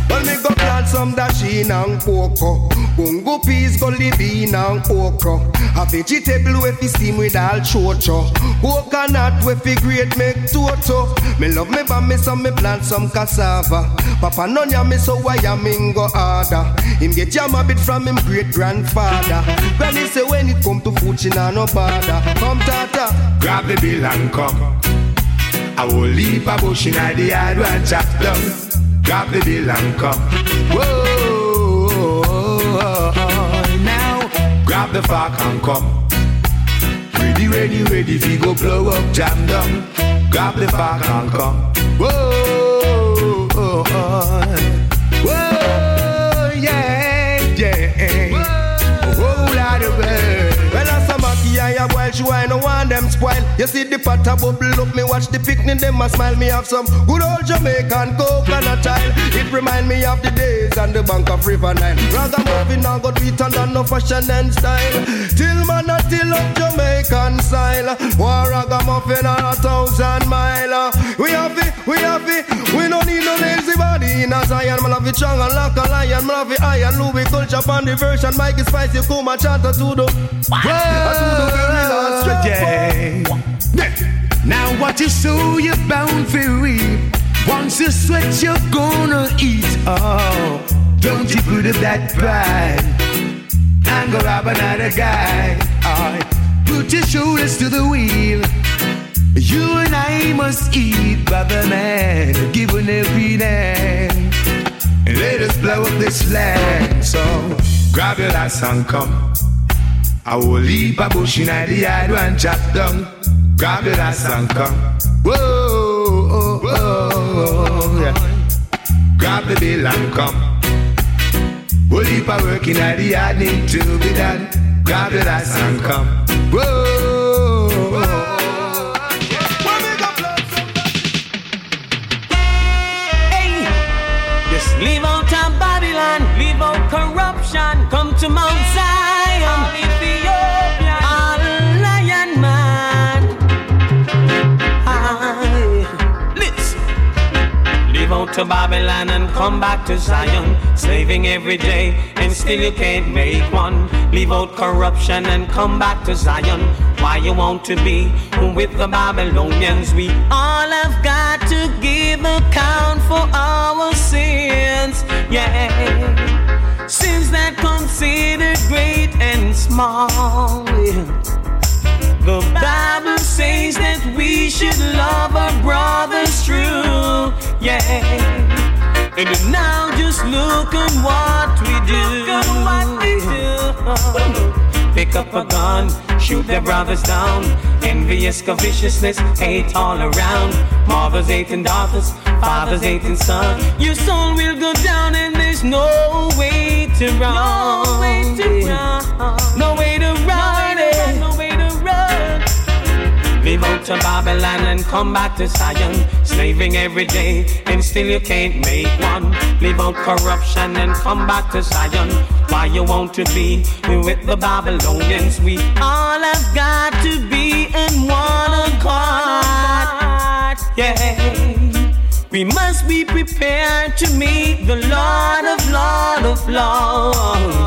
Well, me go plant some dashin and cocoa. Bungo peas, gully bean and okra. A vegetable with the steam with all chocho. Coconut with the great make toto. Me love me bammy so me plant some cassava. Papa none ya me so why ya mingo harder. Him get jam a bit from him great grandfather. Granny say when it come to food she na no bother. Come tata, grab the bill and come. I will leave a bush in the yard and chop down. Grab the bill and come. Whoa, now grab the fork and come. Ready, ready, ready, if you go blow up, jam down. Grab the fork and come. Whoa, whoa, yeah, yeah. Whoa. A whole lot of work. I boil, she wine, I want them spoil. You see the pot a bubble up, me watch the picnic, them a smile. Me have some good old Jamaican coconut oil. It remind me of the days on the bank of River Nile. Rather moving on, got beaten than no fashion and style. Till man a till up Jamaican style. War a gamuffin on a thousand mile. We have it, we have it, we don't need no lazy body. In a Zion, man have it strong and like a lion. Man have it iron, Louis culture, pan the version. Mike is spicy, come and chant a tudo. Wow. Yeah. Now what you sow, you're bound to reap. Once you sweat, you're gonna eat. Oh, don't you put up that pride and go rob another guy. Oh, put your shoulders to the wheel. You and I must eat, brother man. Give an every name. Let us blow up this land. So grab your ass and come. I will leap a bush in the yard and chop down. Grab your ass and come. Whoa, oh, oh, yeah. Grab the bill and come. We'll leap a work in the yard need to be done. Grab your ass and come. Whoa, whoa, yeah. Hey, just leave out of Babylon, leave out corruption, come to Mount Zion. go to Babylon and come back to Zion, slaving every day and still you can't make one. Leave out corruption and come back to Zion. Why you want to be with the Babylonians? We all have got to give account for our sins, yeah. Sins that considered great and small, yeah. The Bible says that we should love our brothers true, yeah. And now just look at what we do. Look at what we do. Pick up a gun, shoot their brothers down. Envious covetousness, hate all around. Mothers hating daughters, fathers hating sons. Your soul will go down and there's no way to run. No way to run. No way to run it. No way to run. Leave out to Babylon and come back to Zion, slaving every day and still you can't make one. Leave out corruption and come back to Zion. Why you want to be with the Babylonians? We all have got to be in one accord, yeah. We must be prepared to meet the Lord of Lord of Lords.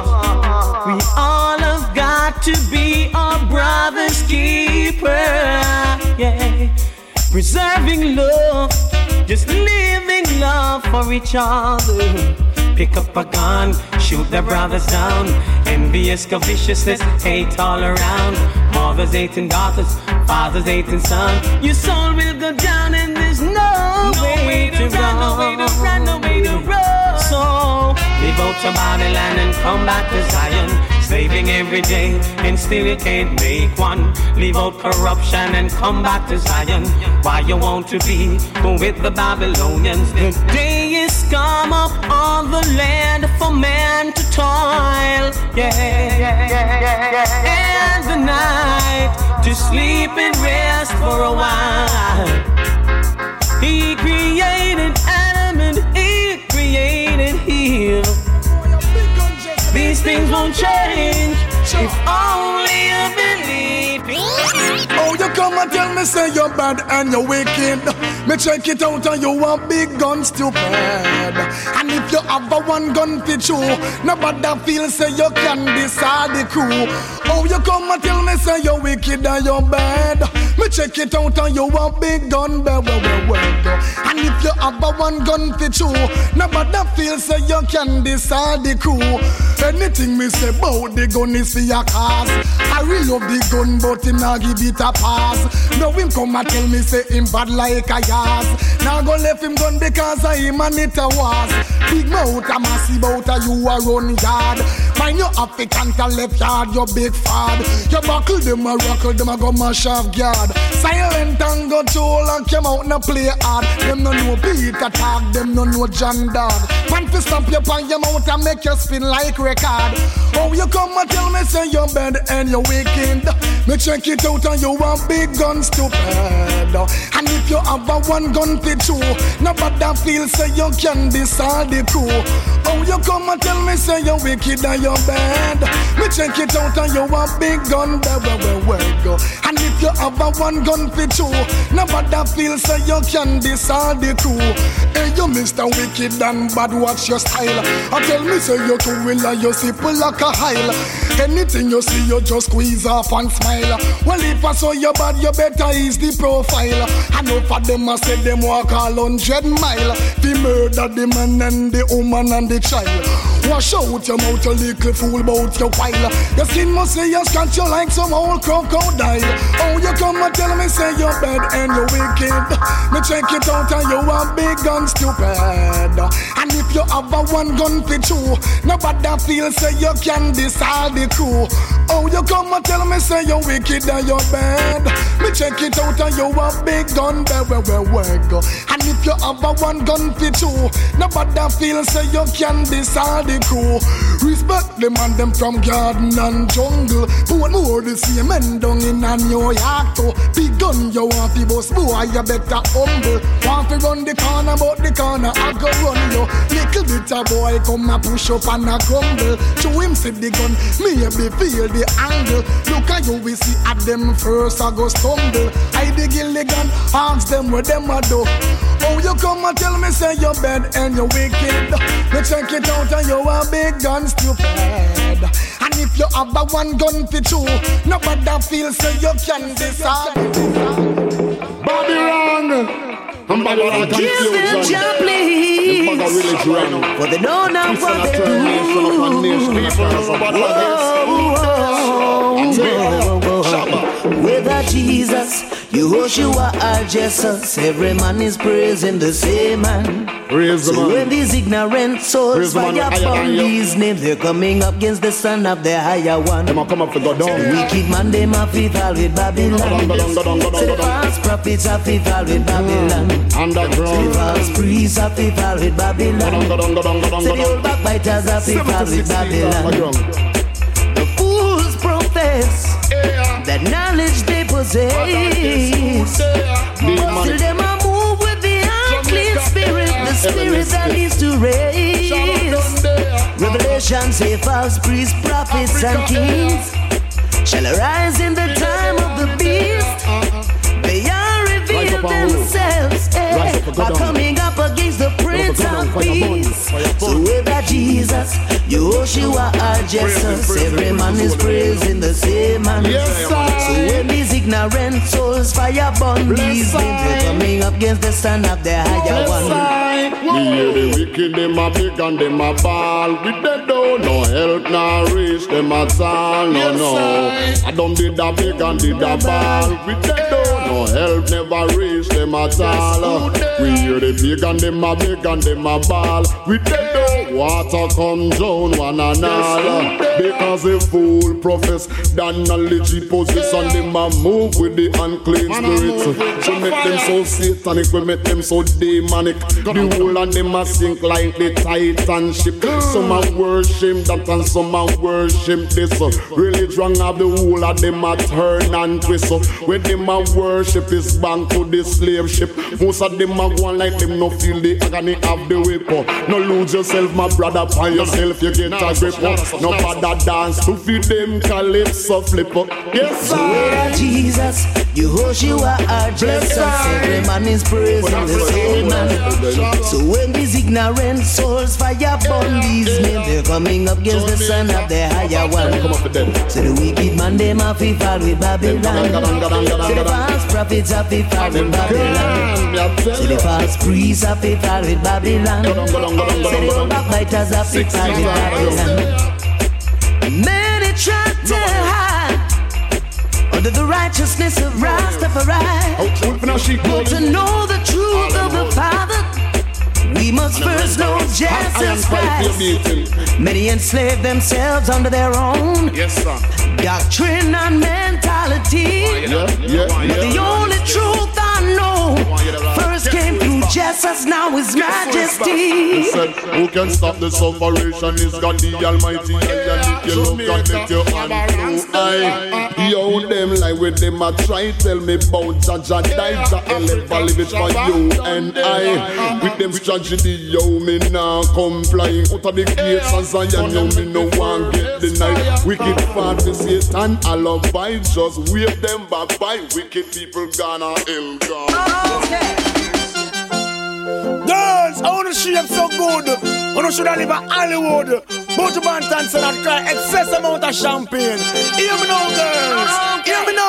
We all have got to be our brother's keeper, yeah. Preserving love, just living love for each other. Pick up a gun, shoot their brothers down. Envious covetousness, hate all around. Mothers hating daughters, fathers hating sons. Your soul will go down and there's no, no way, way to run, no way to run, no way to run. So leave out to Babylon and come back to Zion, slaving every day and still you can't make one. Leave out corruption and come back to Zion. Why you want to be with the Babylonians? The day is come up on the land for man to toil, yeah. And the night to sleep and rest for a while. He created Adam and Eve, created him. These things won't change if only you believe. Oh, you come and tell me say you're bad and you're wicked. Me check it out and you a big gun stupid. And if you have a one gun to chew, nobody feel say you can decide the crew. Oh, you come and tell me say you're wicked and you're bad. Me check it out and you a big gun. And if you have a one gun to chew, nobody feel say you can decide the crew. Anything me say about the gun is for your cause. I really love the gun but him nah give it a pass. Now him come and tell me say him bad like a yas. Now go left him gun because I him and it a was. Big mouth a massive out a you a run yard. Mind your African to left yard, your big fad. Your buckle them a rockle them a go mash off guard. Silent and go troll and came out and play hard. Them no know Peter Tosh, them no know John Dodd. Man fi stamp you pan your mouth and make you spin like record. Oh, you come and tell me say you're bad and you're wicked. Me check it out and you a big gun stupid. And if you have a one gun to two, nobody feel say you can decide the crew. Oh, you come and tell me say you're wicked and you're bad. Me check it out and you a big gun. And if you have a one gun to two, nobody feel say you can decide the crew. Hey, you Mister Wicked and Bad, watch your style. And tell me say you too will and you simple like a hile. Anything you see you just squeeze off and smile. Well, if I saw you bad, you better ease the profile. I know for them I say them walk all hundred mile. The murder, the man and the woman and the child. Wash out your mouth, you little fool, bout your while. Your skin must say you scratch you like some old crocodile. Oh, you come and tell me say you're bad and you're wicked. Me check it out and you a big and stupid. And if you have a one gun for two, nobody that feel say you can decide the crew. Oh, you come and tell me say you're wicked and you're bad. Me check it out and you a big gun, where where where go. And if you have a one gun for two, nobody that feel say you can decide the crew. Respect them and them from garden and jungle. Four more the same men down in a New York too. Big gun you want the boss boy, you better humble. Want to run the corner, but the corner I go run you. Little bit a boy come a push up and a grumble. To him see the gun, maybe feel the angle. Look at you, we see at them first I go stumble. I dig illigan, ask them where them a do. Oh, you come and tell me say you're bad and you're wicked. You check it out and you a big gun stupid. And if you have a one gun for two, nobody feels so you can decide. Babylon! Kill them, Jah, please. For they know not what they do. Whoa, whoa, whoa. Whether Jesus, Yehoshua or Jesus, every man is praising the same man. Praise so the man. When these ignorant souls fire upon these names, they're coming up against the son of the higher one. They come up for God. The wicked man, they must be fall with Babylon. So the false prophets are be fall with Babylon. Underground. So the false priests are be fall with Babylon. So the old backbiters are be fall with Babylon. The fools profess that knowledge they possess, but still them are moved with the unclean spirit, the spirit that needs to raise. Revelation say false priests, prophets and kings shall arise in the time of the beast. They are revealed themselves, eh, are coming up against the Prince of Peace. So whether Jesus, Yehoshua or Jesus, every man is praising the same man. So when these ignorant souls fire burn these things, they're coming up against the son of the higher one. Yeah, the wicked, them a big and them a ball. With them don't no help, no reach them at all, no, no. I don't be that big and did that ball. With them don't no help, never reach them at all. We hear the big and them a big and them a ball. With them don't water come down one and all. Because a fool profess that knowledge he possess, and them a move with the unclean spirits. We make them so satanic, we make them so demonic. The whole and them a sink like the Titan ship. Some a worship that and some a worship this. Religion have the whole of them a turn and twist. When them a worship is bound to the slave ship. Most of them a go on like them no feel the agony of the whip. No lose yourself, my brother, find yourself, you get a grip. No father dance to feed them calypso flip. Yes, sir. Jesus, Yehoshua or Jesus, every man is praising the same man. So when these ignorant souls fire burn these men, they're coming up against the son of the higher one. So the wicked man, they must be fall with Babylon. So the false prophets are be fall with Babylon. So the false priests are be fall with Babylon. So the old backbiters are be fall with Babylon. Many try to hide under the righteousness of Rastafari. But to know the truth of the Father, we must first know Jesus Christ. Many enslave themselves under their own doctrine and mentality, but the only truth I know first came through Jesus, now His Majesty. Said, who can stop the separation? Is God the Almighty? And if you look and make your hand through eye, yo, them like with them I try tell me about Jaja die, Jaja live it for you and I. With them tragedy, yo, me now comply. Out of the gates of Zion, yo, me no one get denied. Wicked father, Satan, I love by just wave them by by wicked people gonna him down. Okay. Girls, I want to see them so good. I want to show them live in Hollywood. Buju Banton said that cry excess amount of champagne. Hear me now, girls. Okay. Hear me now.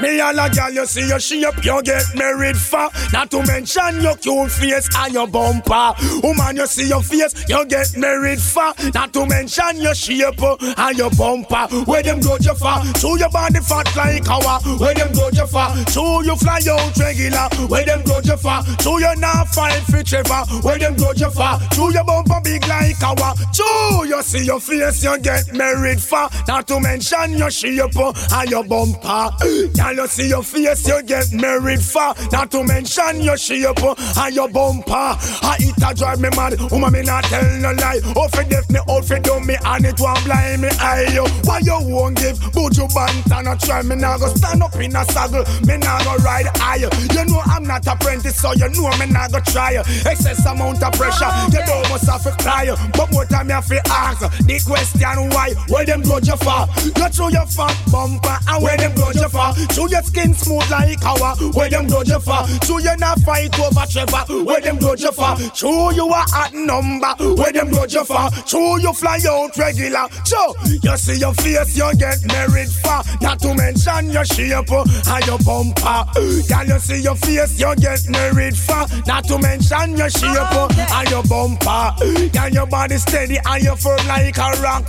Me and a girl, you see your shape, you get married for. Not to mention your cute face and your bumper. Woman, you see your face, you get married for. Not to mention your shape and your bumper. Where them go you for? Show your body fat like our. Where them go you for? Show you fly out regular. Where them go you for? Show you not fine for Trevor. Where them go you for? Show your bumper big like our. Show you see your face, you get married for. Not to mention your shape and your bumper. Can you see your face you get married for? Not to mention your shape and your bumper. I eat a drive me mad, woman me not tell no lie. Oh for death me, oh for dumb me, and it won't blind me eye. Why you won't give Buju Banton a try? Me nah go stand up in a saddle, me nah go ride higher. You know I'm not apprentice, so you know me nah go try. Excess amount of pressure, you don't must have to cry. But more time you have to ask the question why. Where them blood you for? You through your fat bumper, and where them blood you for? Through your skin smooth like our, where them blood you for? Through you not fight over Trevor, where them blood you for? Through you are at number, where them blood you for? Through you fly out regular, so you see your face you get married for. Not to mention your shape and your bumper. Can you see your face you get married for? Not to mention your shape and your bumper. Can your body steady and your firm like a rock?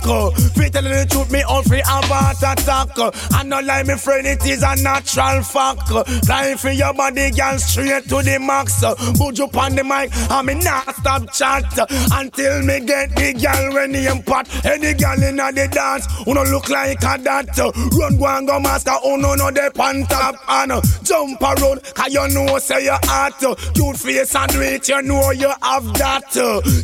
Fit tell the truth, me on free about attack. And not like me friend, it is a natural fact. Flying for your body, girl, straight to the max. Buju on the mic, and me not stop chat until me get the girl when the impact. Any girl in the dance, who don't look like a dat. Run go and go master, who no know they pan tap and jump around, cause you know say you're hot. Cute face and do it, you know you have that.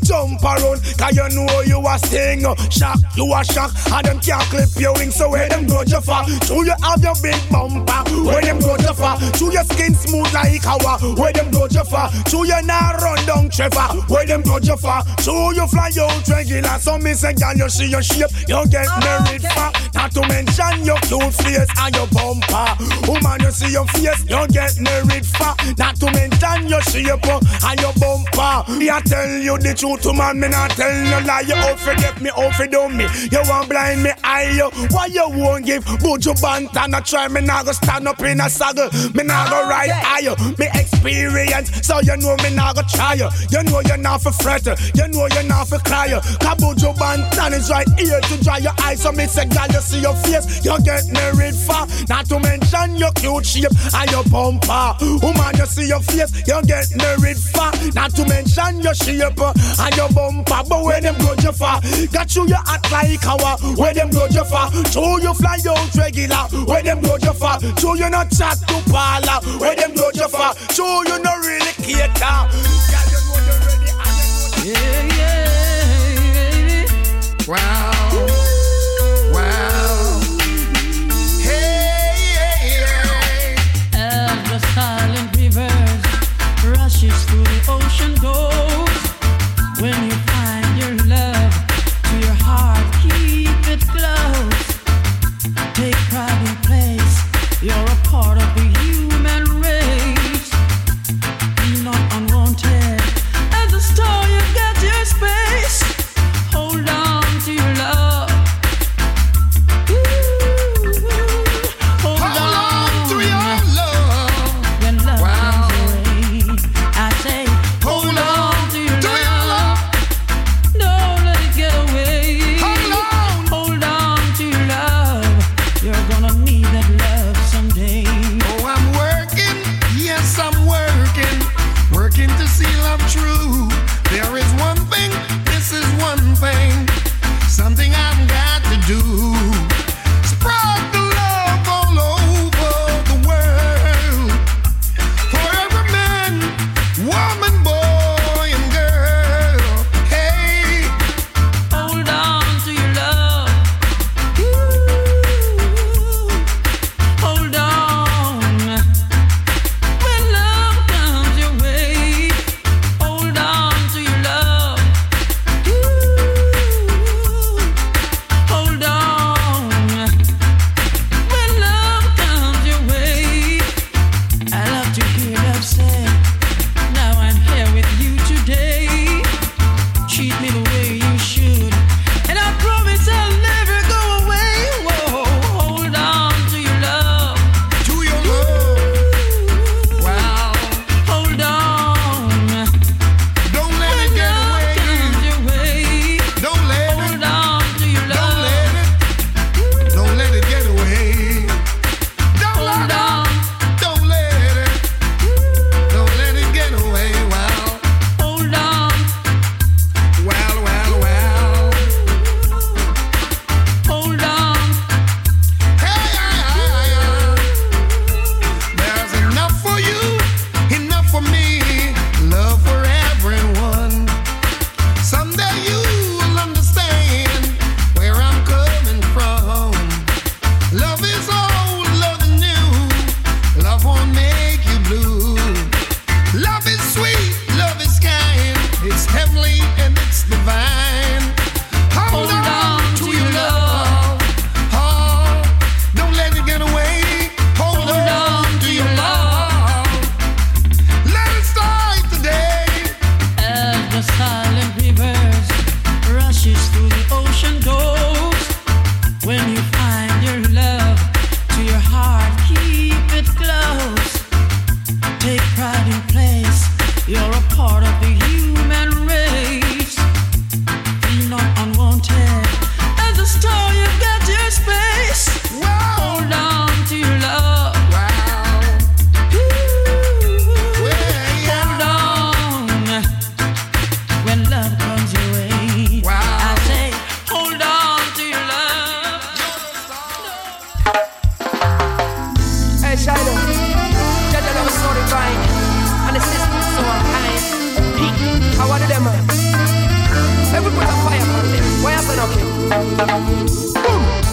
Jump around, cause you know you a sting. Shock, you a shock, and them can't clip your wings. So where them go to far? Do you have your big bumper? Where them go to far? Do your skin smooth like our? Where them go to far? Do you not run down Trevor? Where them go to far? Do you fly out regular? So me say, girl, you see your shape, you get married far. Not to mention your cute face and your bumper. Woman, you see your face, you get married far. Not to mention your shape and your bumper. I tell you the truth, to man, me not tell no lie. You out for death me, out for dumb me. You want blind me eye. Why you won't give Buju Banton a try? Me nah go stand up in a saddle, me nah go ride higher. Me experience, so you know me nah go try. You know you not for fret, you know you not for cry. Cause Buju Banton is right here to dry your eyes. So me say, girl, you see your face, you get married for. Not to mention your cute shape and your bumper. Woman, you see your face, you get married for. Not to mention your shape and your bumper. But where them go you for? Got you your act like our, where them go you for? True you fly out regular, where them go you for? True you not chat to parlor, where them go you for? True you not really cater. Girl, you know you ready and you know you ready. Yeah, yeah, yeah. Wow. Well, well, well.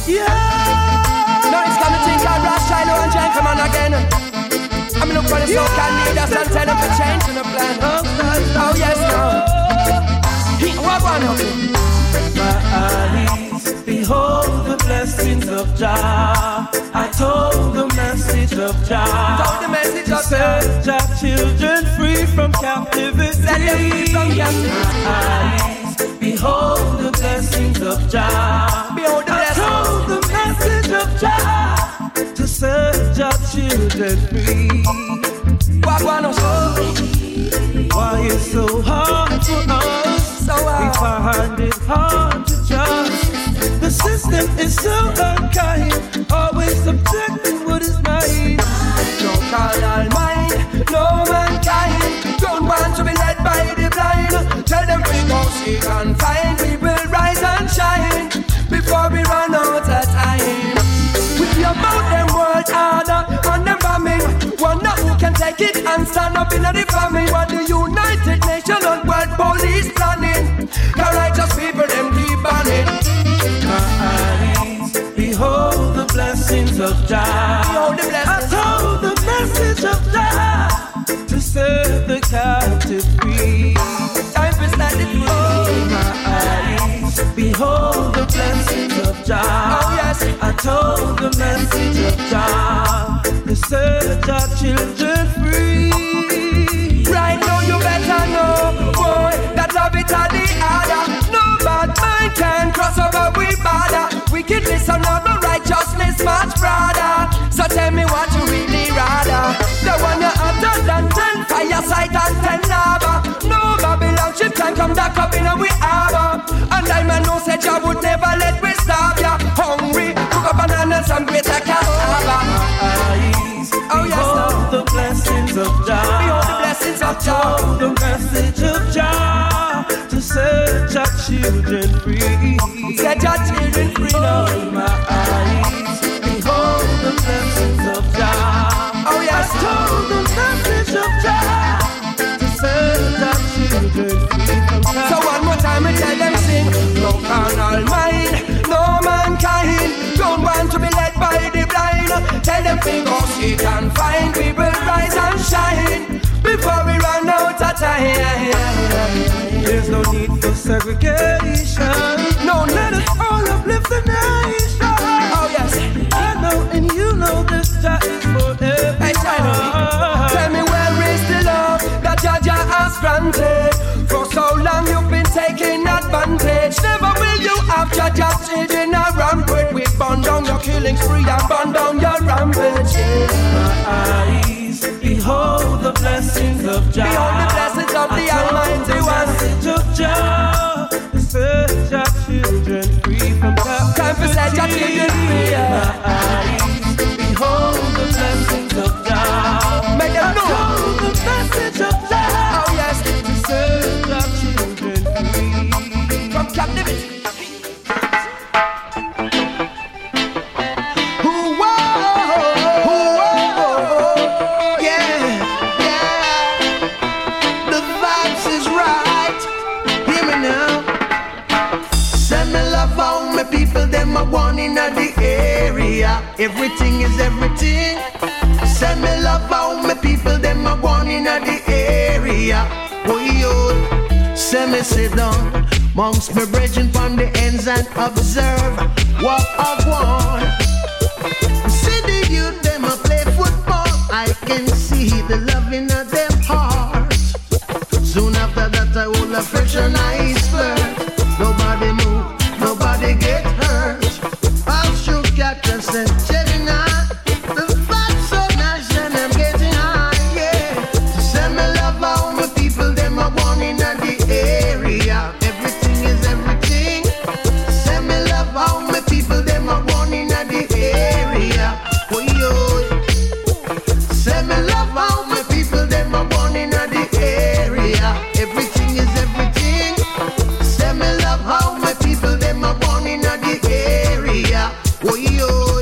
Yeah! Now it's coming to God, Ross, China, and gentlemen again. I'm mean, look for the yeah. Soul can lead us and tell them to change in the plan. Oh, oh yes, now. He, what one of it? My eyes behold the blessings of Jah. I told the message of Jah. The message of set Jah children free from captivity. Set them free from captivity. Behold the blessings of Jah. Behold the blessings. I told the message of Jah to set Jah children free. Why it's so hard for us? So hard. We find it hard to trust. The system is so unkind, always subjecting what is mine. Don't call all mine, no mankind. Don't want to be led by the blind. Tell them we go seek and find. We will rise and shine before we run out of time. We about them world order and them bombing. Wonder who can take it and stand up in the family. What the United Nations and World Police planning. The righteous people them keep on it. My eyes behold the blessings of Jah. Behold the blessings. I told the message of Jah. To serve the captive free. Time is not the free. Oh, my eyes, behold the blessings of Jah. Oh, yes. I told the message of Jah. To serve our children free. Right now you better know, boy, that love it at the other. No bad mind can cross over with bother. Wickedness and love and righteousness much broader. So tell me what you really rather. The one you're after than ten fireside and ten lava. No Babylon ship can come back up in a we hour. And I man know said you would never let me starve ya. Hungry, cook up bananas and greater cassava. Oh yes, behold the blessings of Jah. Behold the blessings of Jah. Behold the message of Jah. To set your children free. Set your children free. Oh my eyes, behold the blessings of Jah. Oh, yes. I told the message of Jah to set our children free from time. So one more time I tell them sing. No carnal mind, no mankind. Don't want to be led by the blind. Tell them think of seek and find. We will rise and shine before we run out of time. There's no need for segregation. No, let us all uplift the nation. Oh, yes. I know and you know this Jah is forever. Tell me where is the love that Jah Jah has granted? For so long you've been taking advantage. Never will you have Jah Jah children a rampage. We burn down your killing spree and burn down your rampage. My eyes behold the blessings of Jah. Behold the blessings of the Almighty One. The message of Jah to set your children free from captivity. Time to set your children free. My eyes behold the blessings of Jah. Make them know. I told the message of Jah. Oh yes. To set our children free from captivity. Whoa, whoa, yeah, yeah. The vibes is right. Hear me now. Send me love on my people. Them are one in the area. Everything is everything. Send me love out, my people, them are born in the area. Oh, yo, send me sit down. Monks, my brethren from the ends and observe what I want. See the youth, them a play football. I can see the love in them heart. Soon after that, I will have fresh and iceberg. Nobody move, nobody get hurt. I'll shoot cactus and Gemini. Everything is everything. Send me love how my people, them are born in the area. Everything is everything. Send me love how my people, them are born in the area. Oy, oy.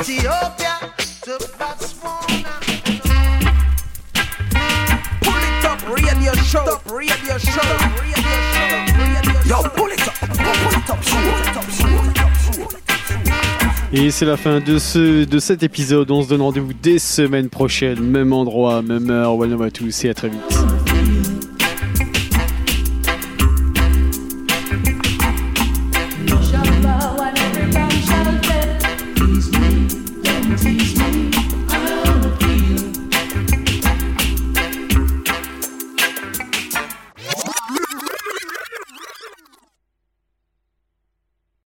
Ethiopia to Botswana. Pull it up, radio show, up, radio show, radio show. Yo, pull it up, pull it up, pull it up, et c'est la fin de, ce, de cet épisode. On se donne rendez-vous dès semaine prochaine, même endroit, même heure. Welcome à tous et à très vite.